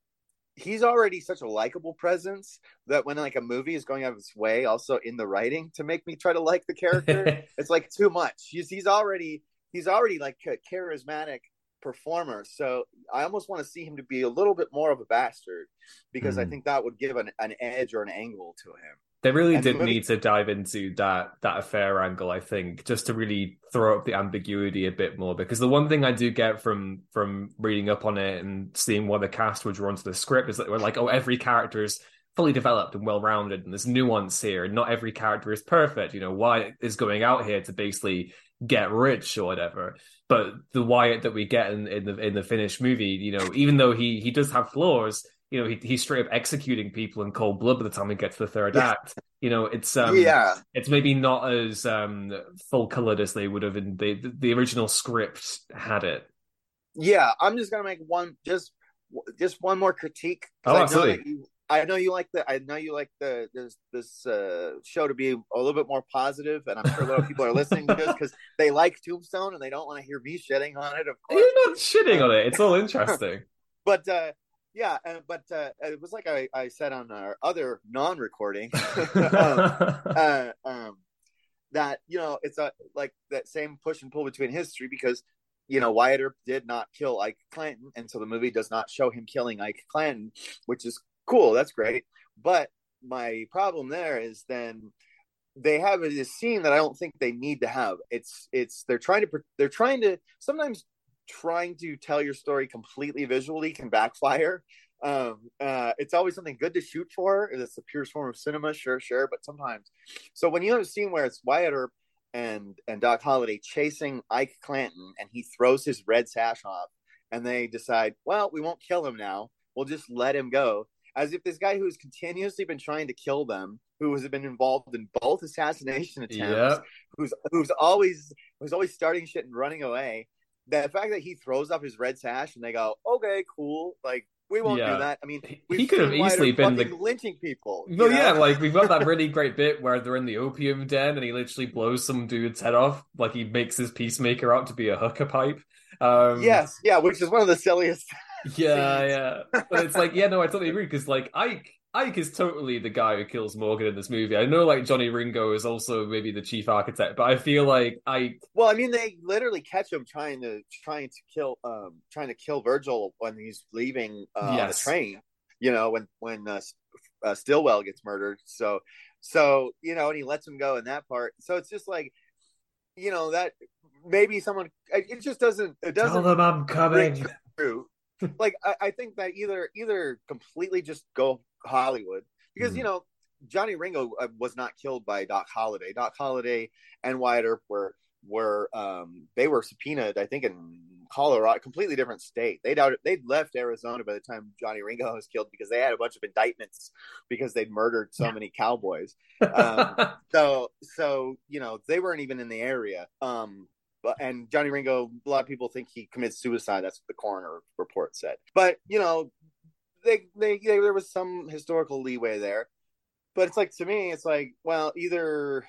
he's already such a likable presence that when like a movie is going out of its way, also in the writing, to make me try to like the character, it's like too much. He's already like a charismatic performer, so I almost want to see him to be a little bit more of a bastard, because I think that would give an edge or an angle to him. They really did need to dive into that affair angle, I think, just to really throw up the ambiguity a bit more. Because the one thing I do get from reading up on it and seeing what the cast were drawn to the script is that we're like, oh, every character is fully developed and well-rounded, and there's nuance here, and not every character is perfect. You know, Wyatt is going out here to basically get rich or whatever. But the Wyatt that we get in the finished movie, you know, even though he does have flaws, you know, he's straight up executing people in cold blood by the time we get to the third act. You know, it's maybe not as full-coloured as they would have in the original script had it. Yeah, I'm just gonna make just one more critique. Oh, absolutely. I know you like this show to be a little bit more positive, and I'm sure a lot of people are listening to this because they like Tombstone and they don't want to hear me shitting on it. Of course, you're not shitting on it. It's all interesting, but. Yeah, but it was like I said on our other non-recording that, you know, it's like that same push and pull between history, because, you know, Wyatt Earp did not kill Ike Clanton, and so the movie does not show him killing Ike Clanton, which is cool. That's great. But my problem there is then they have this scene that I don't think they need to have. Sometimes trying to tell your story completely visually can backfire. It's always something good to shoot for. It's the purest form of cinema, sure, but sometimes. So when you have a scene where it's Wyatt Earp and Doc Holliday chasing Ike Clanton, and he throws his red sash off, and they decide, well, we won't kill him now. We'll just let him go. As if this guy who's continuously been trying to kill them, who has been involved in both assassination attempts, who's always starting shit and running away, the fact that he throws up his red sash and they go, okay, cool, like, we won't do that. I mean, he could have easily been the lynching people. Well, you know? Yeah, like, we've got that really great bit where they're in the opium den and he literally blows some dude's head off, like he makes his peacemaker out to be a hooker pipe. Yes, yeah, which is one of the silliest. Yeah, but it's like, yeah, no, I totally agree, because like Ike is totally the guy who kills Morgan in this movie. I know, like, Johnny Ringo is also maybe the chief architect, but I feel like Ike. Well, I mean, they literally catch him trying to kill Virgil when he's leaving the train. You know, when Stillwell gets murdered. So you know, and he lets him go in that part. So it's just like, you know, that maybe someone. It just doesn't. It doesn't. Tell them I'm coming. Like, I think that either completely just go Hollywood, because you know, Johnny Ringo was not killed by Doc Holliday. Doc Holliday and Wyatt Earp were they were subpoenaed, I think, in Colorado, completely different state. They'd left Arizona by the time Johnny Ringo was killed, because they had a bunch of indictments because they'd murdered so many cowboys. So you know, they weren't even in the area. And Johnny Ringo, a lot of people think he commits suicide. That's what the coroner report said. But you know, they there was some historical leeway there. But it's like, to me, it's like, well, either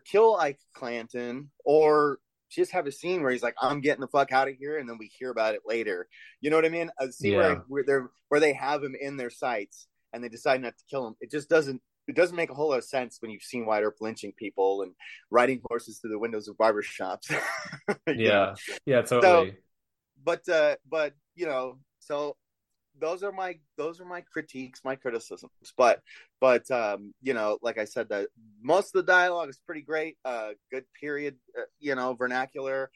kill Ike Clanton or just have a scene where he's like, I'm getting the fuck out of here, and then we hear about it later. You know what I mean? A scene where they have him in their sights and they decide not to kill him. It just doesn't. It doesn't make a whole lot of sense when you've seen Wyatt Earp lynching people and riding horses through the windows of barbershops. Yeah, totally. So, but you know, so those are my critiques, my criticisms. But you know, like I said, that most of the dialogue is pretty great. Good period, you know, vernacular.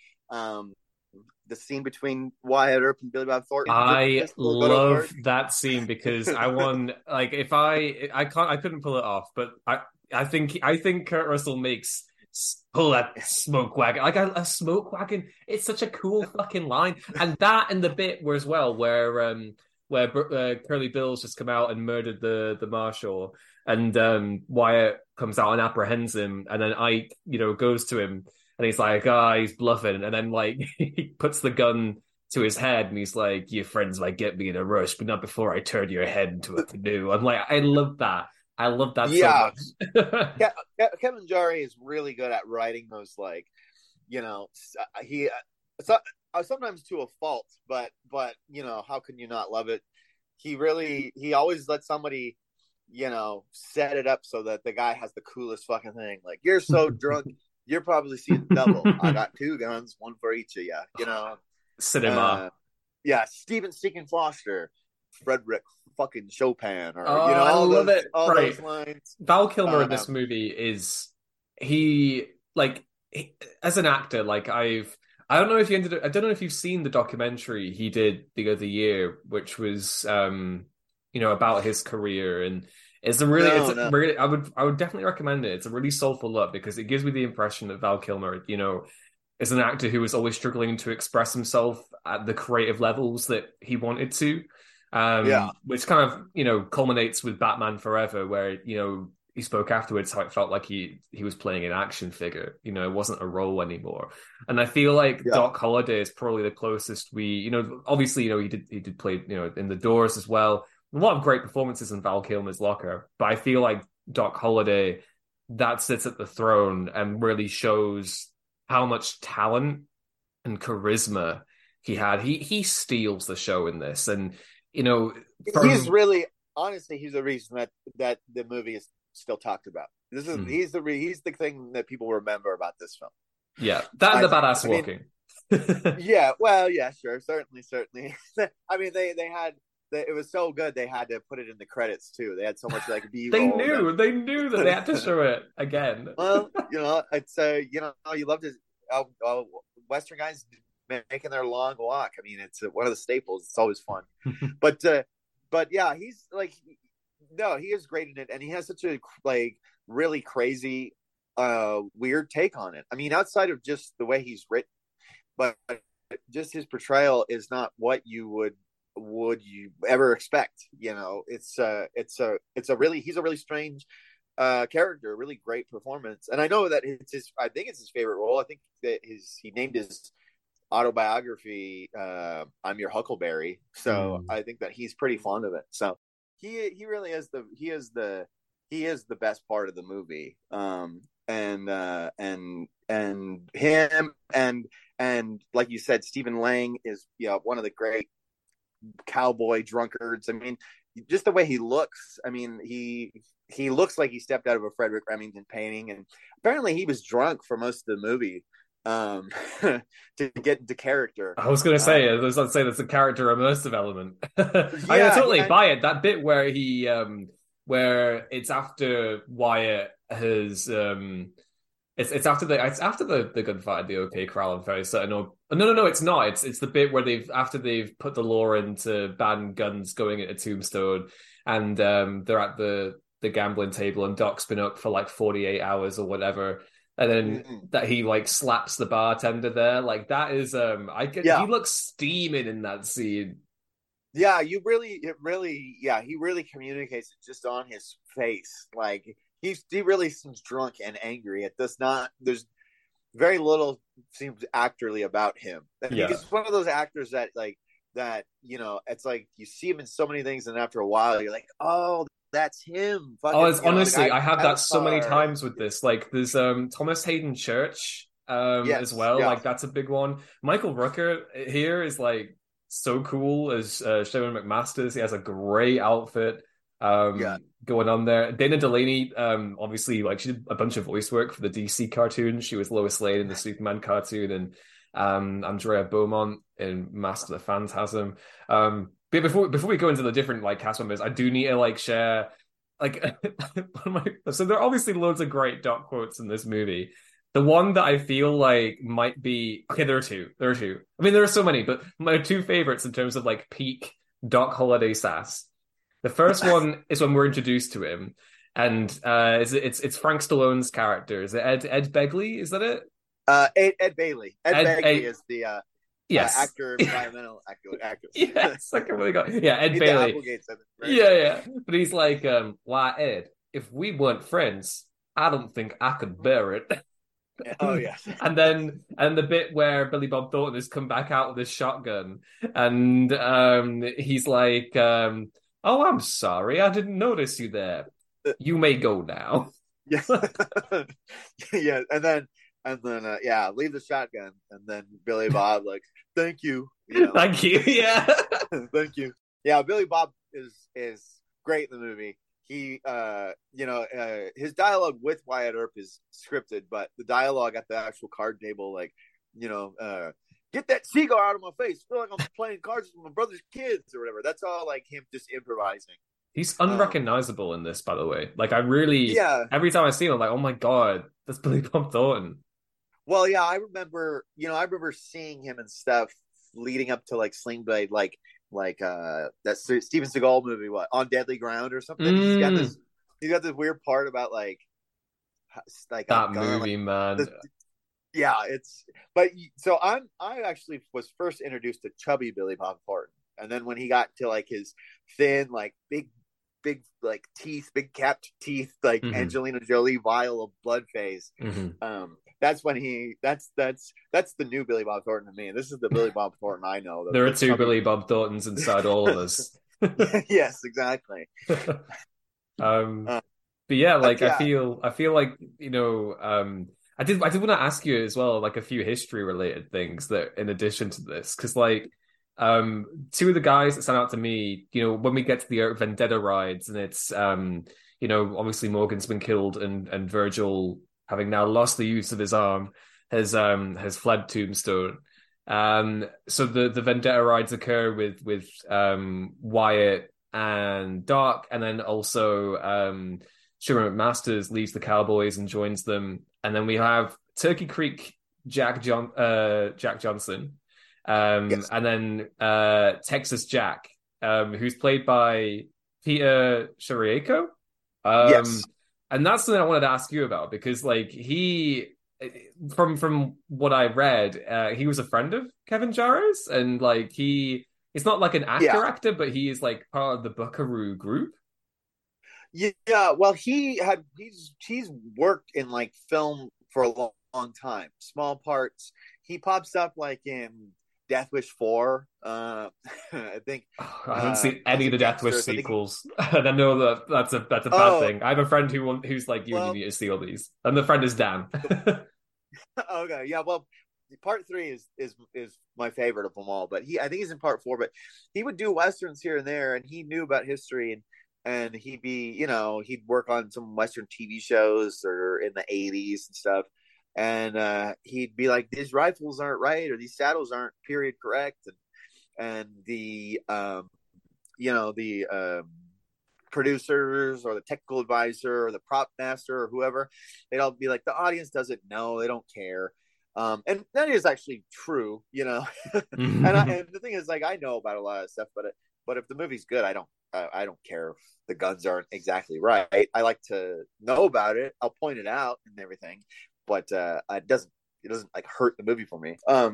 The scene between Wyatt Earp and Billy Bob Thornton. I love that scene, because I won. Like, I couldn't pull it off, but I think Kurt Russell makes pull that smoke wagon, like a smoke wagon. It's such a cool fucking line, and that and the bit where as well where Curly Bill's just come out and murdered the marshal, and Wyatt comes out and apprehends him, and then Ike, you know, goes to him. And he's like, he's bluffing. And then, like, he puts the gun to his head, and he's like, your friends might get me in a rush, but not before I turn your head into a canoe. I'm like, I love that. I love that so much. Kevin Jarre is really good at writing those, like, you know, he sometimes to a fault, but you know, how can you not love it? He always lets somebody, you know, set it up so that the guy has the coolest fucking thing. Like, you're so drunk, you're probably seeing double. I got 2 guns, 1 for each of you. You know, cinema. Stephen Seakin Foster, Frederick fucking Chopin, or you know, all I love those, it. All right. Those lines. Val Kilmer in this movie is he as an actor. Like, I don't know if you've seen the documentary he did the other year, which was you know, about his career, and I would definitely recommend it. It's a really soulful look because it gives me the impression that Val Kilmer, you know, is an actor who was always struggling to express himself at the creative levels that he wanted to. Which kind of, you know, culminates with Batman Forever, where, you know, he spoke afterwards how it felt like he was playing an action figure. You know, it wasn't a role anymore. And I feel like Doc Holliday is probably the closest we, you know, obviously, you know, he did play, you know, in The Doors as well. A lot of great performances in Val Kilmer's locker, but I feel like Doc Holliday, that sits at the throne and really shows how much talent and charisma he had. He steals the show in this, and you know, he's really, honestly, he's the reason that the movie is still talked about. This is he's the thing that people remember about this film. Yeah, that and the badass walking. I mean, certainly. I mean, it was so good they had to put it in the credits too. They had so much like B-roll. They knew that they had to show it again. Well, you know, it's you know, you love to Western guys making their long walk. I mean, it's one of the staples. It's always fun. But yeah, he's like, no, he is great in it, and he has such a like really crazy, weird take on it. I mean, outside of just the way he's written, but just his portrayal is not what you would you ever expect. You know, he's a really strange character. Really great performance, and I know that I think it's his favorite role. I think that he named his autobiography I'm Your Huckleberry, so I think that he's pretty fond of it. So he really is the best part of the movie, and him and like you said, Stephen Lang is, you know, one of the great cowboy drunkards. I mean, just the way he looks. I mean, he looks like he stepped out of a Frederick Remington painting, and apparently he was drunk for most of the movie to get into character. I was gonna say, that's a character immersive element. I totally buy it. That bit where he where it's after Wyatt has It's after the gunfight at the OK Corral, I'm very certain. Or, no, it's not. It's the bit where they've put the law in to ban guns going at a Tombstone, and they're at the gambling table, and Doc's been up for like 48 hours or whatever, and then that he like slaps the bartender there. Like, that is he looks steaming in that scene. Yeah, he really communicates it just on his face, like. He really seems drunk and angry. It does not. There's very little seems actorly about him. He's one of those actors that you know. It's like you see him in so many things, and after a while, you're like, oh, that's him. Fucking, honestly, I have that so many times with this. Like, there's Thomas Hayden Church as well. Yeah. Like, that's a big one. Michael Rooker here is like so cool as Sherman McMasters. He has a great outfit. Going on there. Dana Delaney, obviously, like, she did a bunch of voice work for the DC cartoon. She was Lois Lane in the Superman cartoon, and Andrea Beaumont in Master of the Phantasm. But before we go into the different like cast members, I do need to like share like so there are obviously loads of great Doc quotes in this movie. The one that I feel like might be there are two. I mean, there are so many, but my 2 favorites in terms of like peak Doc Holliday sass. The first one is when we're introduced to him, and it's Frank Stallone's character. Is it Ed Begley? Is that it? Ed Bailey. Ed Begley is the actor, environmental actor. Yes, I really got it. Yeah, Ed Bailey. Right? Yeah. But he's like, why, Ed, if we weren't friends, I don't think I could bear it. Oh yes. and the bit where Billy Bob Thornton has come back out with his shotgun, and he's like, "Oh, I'm sorry, I didn't notice you there. You may go now." Yeah, yeah, and then yeah, leave the shotgun, and then Billy Bob like, "Thank you, thank you, yeah, thank you." Yeah, Billy Bob is great in the movie. He, his dialogue with Wyatt Earp is scripted, but the dialogue at the actual card table, like, get that cigar out of my face. I feel like I'm playing cards with my brother's kids or whatever. That's all like him just improvising. He's unrecognizable in this, by the way. Like, I really, every time I see him, I'm like, oh my God, that's Billy Bob Thornton. Well, yeah, I remember seeing him and stuff leading up to like Sling Blade, like that Steven Seagal movie, what, On Deadly Ground or something. He's got this weird part about like that movie, man. I actually was first introduced to chubby Billy Bob Thornton, and then when he got to like his thin, like big like teeth, big capped teeth, like Angelina Jolie vial of blood face. That's when that's the new Billy Bob Thornton to me. This is the Billy Bob Thornton I know. There are two Billy Bob Thorntons inside all of us. Yes, exactly. But yeah, like yeah. I feel like I did want to ask you as well, like a few history related things that in addition to this, because like two of the guys that stand out to me, when we get to the Earp Vendetta rides, and it's obviously Morgan's been killed, and Virgil, having now lost the use of his arm, has fled Tombstone. So the Vendetta rides occur with Wyatt and Doc, and then also Sherman McMasters leaves the Cowboys and joins them. And then we have Turkey Creek Jack Johnson, yes. And then Texas Jack, who's played by Peter Shireko. Yes. And that's something I wanted to ask you about, because like he, from what I read, he was a friend of Kevin Jarre's, and like it's not like an actor, but he is like part of the Buckaroo group. Yeah, well, he's worked in like film for a long time, small parts. He pops up like in Death Wish 4. I think I haven't seen any of the Death Wish sequels. And I know that's a bad thing. I have a friend who's like, you need to see all these, and the friend is Dan. Okay, yeah. Well, part 3 is my favorite of them all, but I think he's in part 4. But he would do westerns here and there, and he knew about history, and he'd be he'd work on some western TV shows or in the 80s and stuff. And he'd be like, these rifles aren't right, or these saddles aren't period correct, and the producers or the technical advisor or the prop master or whoever, they'd all be like, the audience doesn't know, they don't care, and that is actually true, and the thing is, like, I know about a lot of stuff, but if the movie's good, I don't care if the guns aren't exactly right. I like to know about it. I'll point it out and everything. But it doesn't like hurt the movie for me. So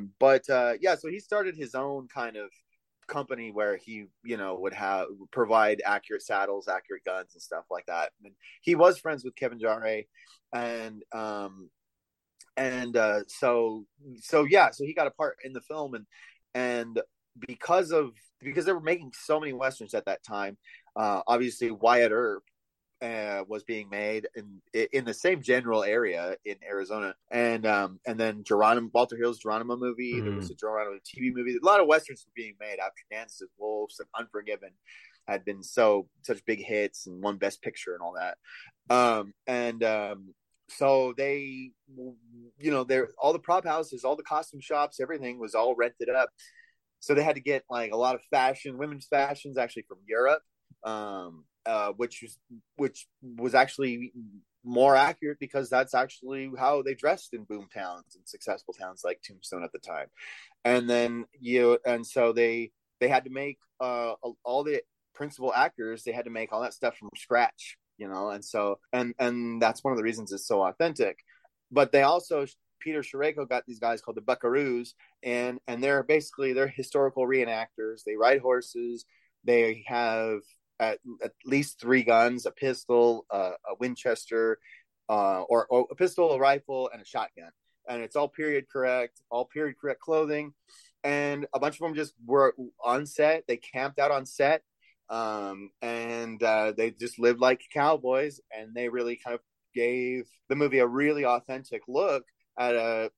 he started his own kind of company where he, would provide accurate saddles, accurate guns, and stuff like that. And he was friends with Kevin Jarre, so he got a part in the film, and because they were making so many westerns at that time, obviously Wyatt Earp was being made in the same general area in Arizona, and then Walter Hill's Geronimo movie. There was a Geronimo TV movie. A lot of westerns were being made after Dances with Wolves and Unforgiven had been such big hits and won Best Picture and all that. So they, all the prop houses, all the costume shops, everything was all rented up. So they had to get like a lot of women's fashions actually from Europe. Which was actually more accurate, because that's actually how they dressed in boom towns and successful towns like Tombstone at the time. And then so they had to make all the principal actors. They had to make all that stuff from scratch, And that's one of the reasons it's so authentic. But they also, Peter Shireko got these guys called the Buckaroos, and they're historical reenactors. They ride horses. They have at least 3 guns, a pistol, a Winchester, or a pistol, a rifle, and a shotgun. And it's all period correct clothing. And a bunch of them just were on set. They camped out on set. And they just lived like cowboys. And they really kind of gave the movie a really authentic look at a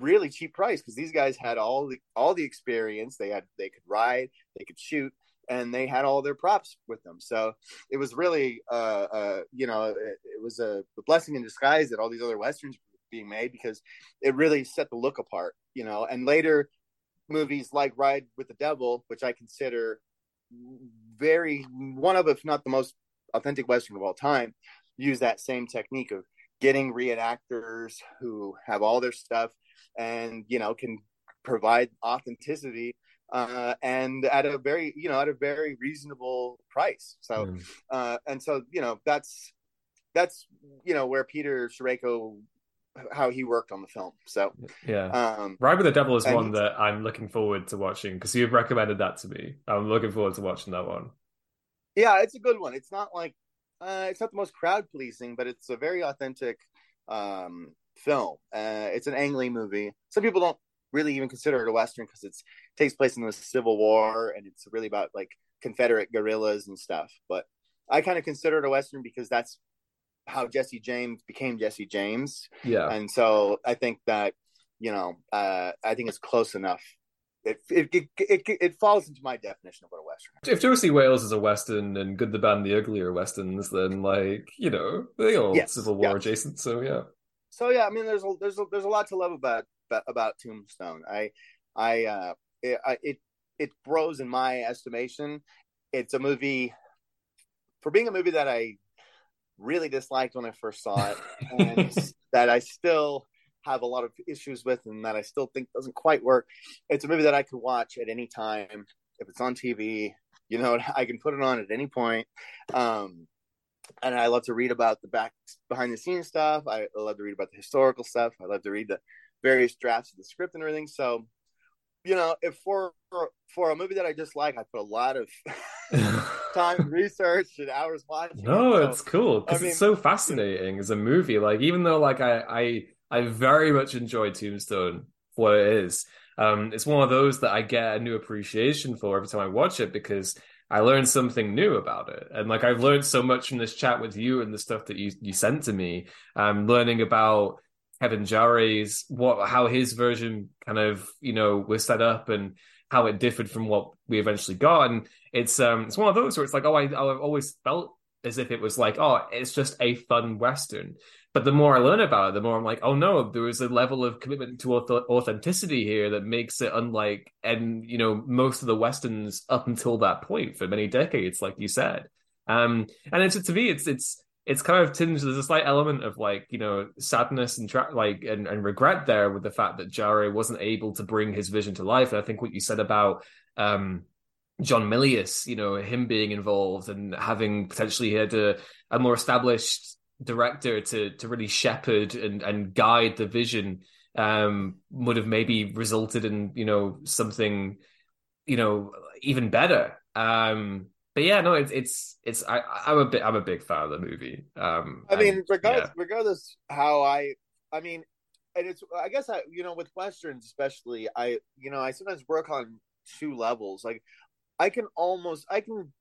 really cheap price, because these guys had all the experience. They could ride, they could shoot, and they had all their props with them. So it was really, it was a blessing in disguise that all these other Westerns being made, because it really set the look apart, you know. And later movies like Ride with the Devil, which I consider one of, if not the most authentic Western of all time, use that same technique of getting reenactors who have all their stuff and, you know, can provide authenticity and at a very reasonable price. So, that's where Peter Shireko, how he worked on the film. So yeah, Ride with the Devil is one that I'm looking forward to watching, because you've recommended that to me. I'm looking forward to watching that one. Yeah, it's a good one. It's not like it's not the most crowd pleasing, but it's a very authentic film. It's an angling movie. Some people don't really even consider it a Western because it takes place in the Civil War, and it's really about like Confederate guerrillas and stuff. But I kind of consider it a Western because that's how Jesse James became Jesse James. Yeah. And so I think that, you know, I think it's close enough. It falls into my definition of what a Western is. If Josie Wales is a Western and Good, the Bad, and the Ugly are Westerns, then, like, you know, they all Civil War adjacent. So yeah. So yeah, I mean, there's a lot to love about Tombstone. It grows in my estimation. It's a movie, for being a movie that I really disliked when I first saw it, and that I still have a lot of issues with, and that I still think doesn't quite work. It's a movie that I could watch at any time. If it's on TV, you know, I can put it on at any point. And I love to read about the behind the scenes stuff. I love to read about the historical stuff. I love to read the various drafts of the script and everything. So, you know, if for a movie that I dislike, I put a lot of time, research, and hours watching. No, it's cool, because it's so fascinating as a movie. Like, even though, like, I very much enjoy Tombstone for what it is. It's one of those that I get a new appreciation for every time I watch it, because I learn something new about it. And like, I've learned so much from this chat with you and the stuff that you sent to me. Learning about Kevin Jarre's, how his version kind of, you know, was set up and how it differed from what we eventually got. And it's one of those where it's like, oh, I've always felt as if it was like, oh, it's just a fun Western. But the more I learn about it, the more I'm like, oh no, there is a level of commitment to authenticity here that makes it unlike, and you know, most of the Westerns up until that point for many decades, like you said. And it's to me, it's kind of tinged. There's a slight element of like, you know, sadness and and regret there with the fact that Jarre wasn't able to bring his vision to life. And I think what you said about John Milius, you know, him being involved and having potentially had a more established director to really shepherd and guide the vision would have maybe resulted in, you know, something, you know, even better. But yeah, no, it's I'm a big fan of the movie. Regardless how I mean, and it's, I guess I, you know, with Westerns especially, I sometimes work on two levels. Like, I can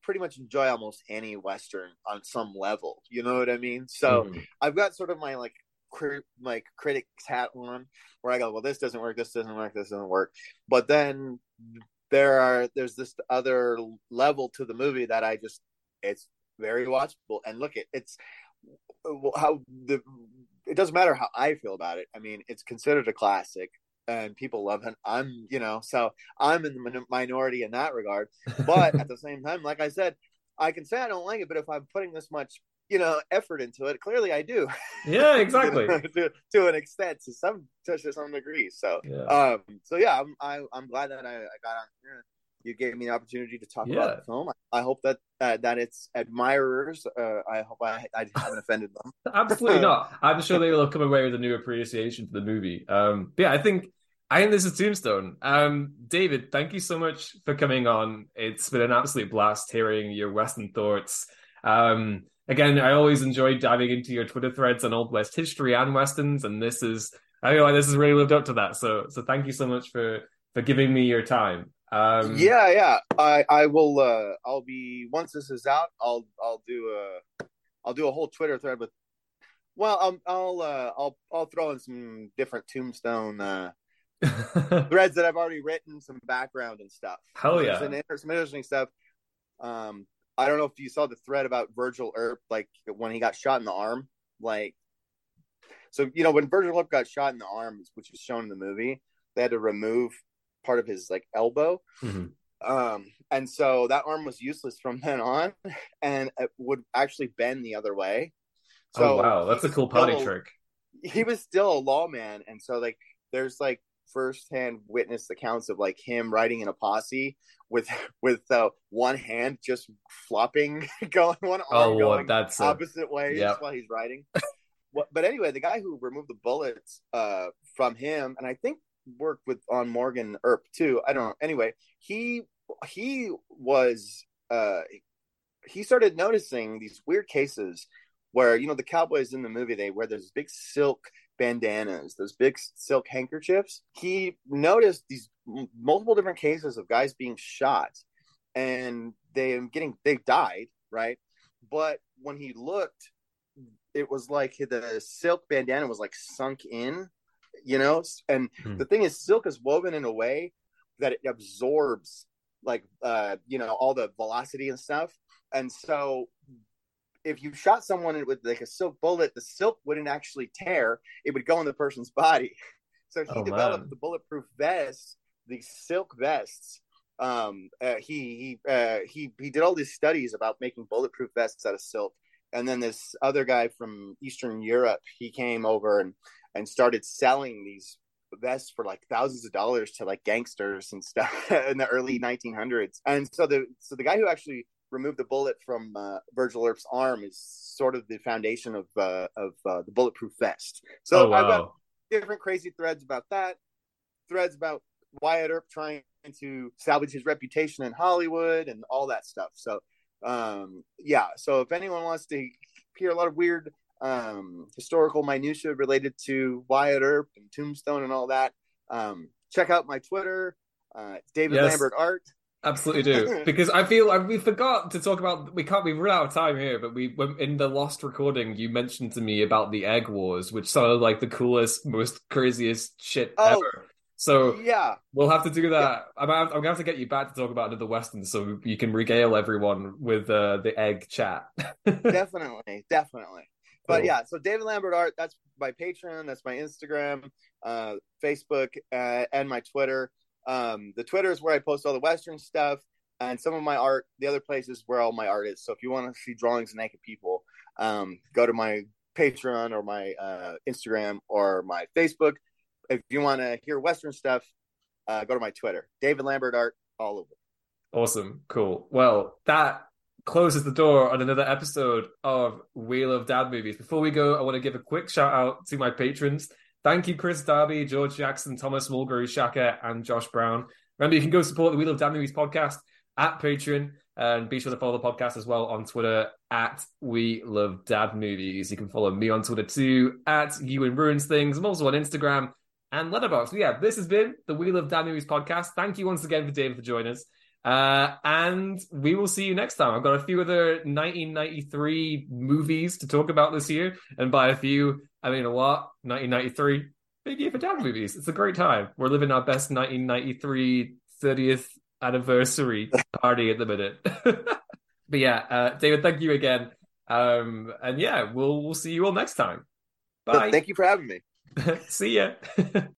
pretty much enjoy almost any Western on some level. You know what I mean? So I've got sort of my like critic's hat on, where I go, well, this doesn't work, this doesn't work, this doesn't work. But then there's this other level to the movie that I just, it's very watchable. And look, it doesn't matter how I feel about it. I mean, it's considered a classic, and people love him. I'm, you know, so I'm in the minority in that regard. But at the same time, like I said, I can say I don't like it, but if I'm putting this much, you know, effort into it, clearly I do. Yeah, exactly. to an extent, to some degree. So, yeah. I'm glad that I got on here. You gave me an opportunity to talk about the film. I hope that that its admirers, I hope I haven't offended them. Absolutely not. I'm sure they will have come away with a new appreciation for the movie. I think this is Tombstone. David, thank you so much for coming on. It's been an absolute blast hearing your Western thoughts. again, I always enjoy diving into your Twitter threads on Old West history and Westerns, and this is, I feel like this has really lived up to that. So thank you so much for giving me your time. I will. I'll be, once this is out, I'll do a whole Twitter thread with. Well, I'll throw in some different Tombstone threads that I've already written, some background and stuff. Hell yeah, some interesting stuff. I don't know if you saw the thread about Virgil Earp, like when he got shot in the arm, like. So, you know, when Virgil Earp got shot in the arm, which is shown in the movie, they had to remove part of his, like, elbow. Mm-hmm. And so that arm was useless from then on, and it would actually bend the other way. So, oh, wow. That's a cool potty trick. He was still a lawman. And so, like, there's, like, firsthand witness accounts of, like, him riding in a posse with one hand just flopping, going one arm going that's opposite ways while he's riding. But anyway, the guy who removed the bullets from him, and I think worked on Morgan Earp too. I don't know. Anyway, he was he started noticing these weird cases where, you know, the cowboys in the movie, they wear those big silk bandanas, those big silk handkerchiefs. He noticed these multiple different cases of guys being shot, and they died, right? But when he looked, it was like the silk bandana was like sunk in, you know? And the thing is, silk is woven in a way that it absorbs, like, you know, all the velocity and stuff. And so if you shot someone with like a silk bullet, the silk wouldn't actually tear. It would go in the person's body. So he developed the bulletproof vest, these silk vests. He did all these studies about making bulletproof vests out of silk. And then this other guy from Eastern Europe, he came over and started selling these vests for like thousands of dollars to like gangsters and stuff in the early 1900s. And so the guy who actually removed the bullet from Virgil Earp's arm is sort of the foundation of the bulletproof vest. So I've got different crazy threads about that, threads about Wyatt Earp trying to salvage his reputation in Hollywood and all that stuff. So. So if anyone wants to hear a lot of weird historical minutia related to Wyatt Earp and Tombstone and all that, check out my Twitter, David Lambert Art. Absolutely do, because I feel we forgot to talk about. We've run out of time here, but in the last recording you mentioned to me about the Egg Wars, which sounded like the coolest, most craziest shit ever. So we'll have to do that. Yeah. I'm going to have to get you back to talk about another Western so you can regale everyone with the egg chat. Definitely. Cool. But yeah, so David Lambert Art, that's my Patreon, that's my Instagram, Facebook, and my Twitter. The Twitter is where I post all the Western stuff and some of my art. The other place is where all my art is. So if you want to see drawings of naked people, go to my Patreon or my Instagram or my Facebook. If you want to hear Western stuff, go to my Twitter, David Lambert Art, all over. Awesome. Cool. Well, that closes the door on another episode of We Love Dad Movies. Before we go, I want to give a quick shout out to my patrons. Thank you, Chris Darby, George Jackson, Thomas Mulgrew, Shaka, and Josh Brown. Remember, you can go support the We Love Dad Movies podcast at Patreon, and be sure to follow the podcast as well on Twitter at We Love Dad Movies. You can follow me on Twitter too, at Ewan Ruins Things. I'm also on Instagram and Letterboxd. Yeah, this has been the We Love Dad Movies podcast. Thank you once again, David, for joining us. And we will see you next time. I've got a few other 1993 movies to talk about this year. And by a few, I mean a lot. 1993, big year for dad movies. It's a great time. We're living our best 1993 30th anniversary party at the minute. But yeah, David, thank you again. And yeah, we'll see you all next time. Bye. Thank you for having me. See ya.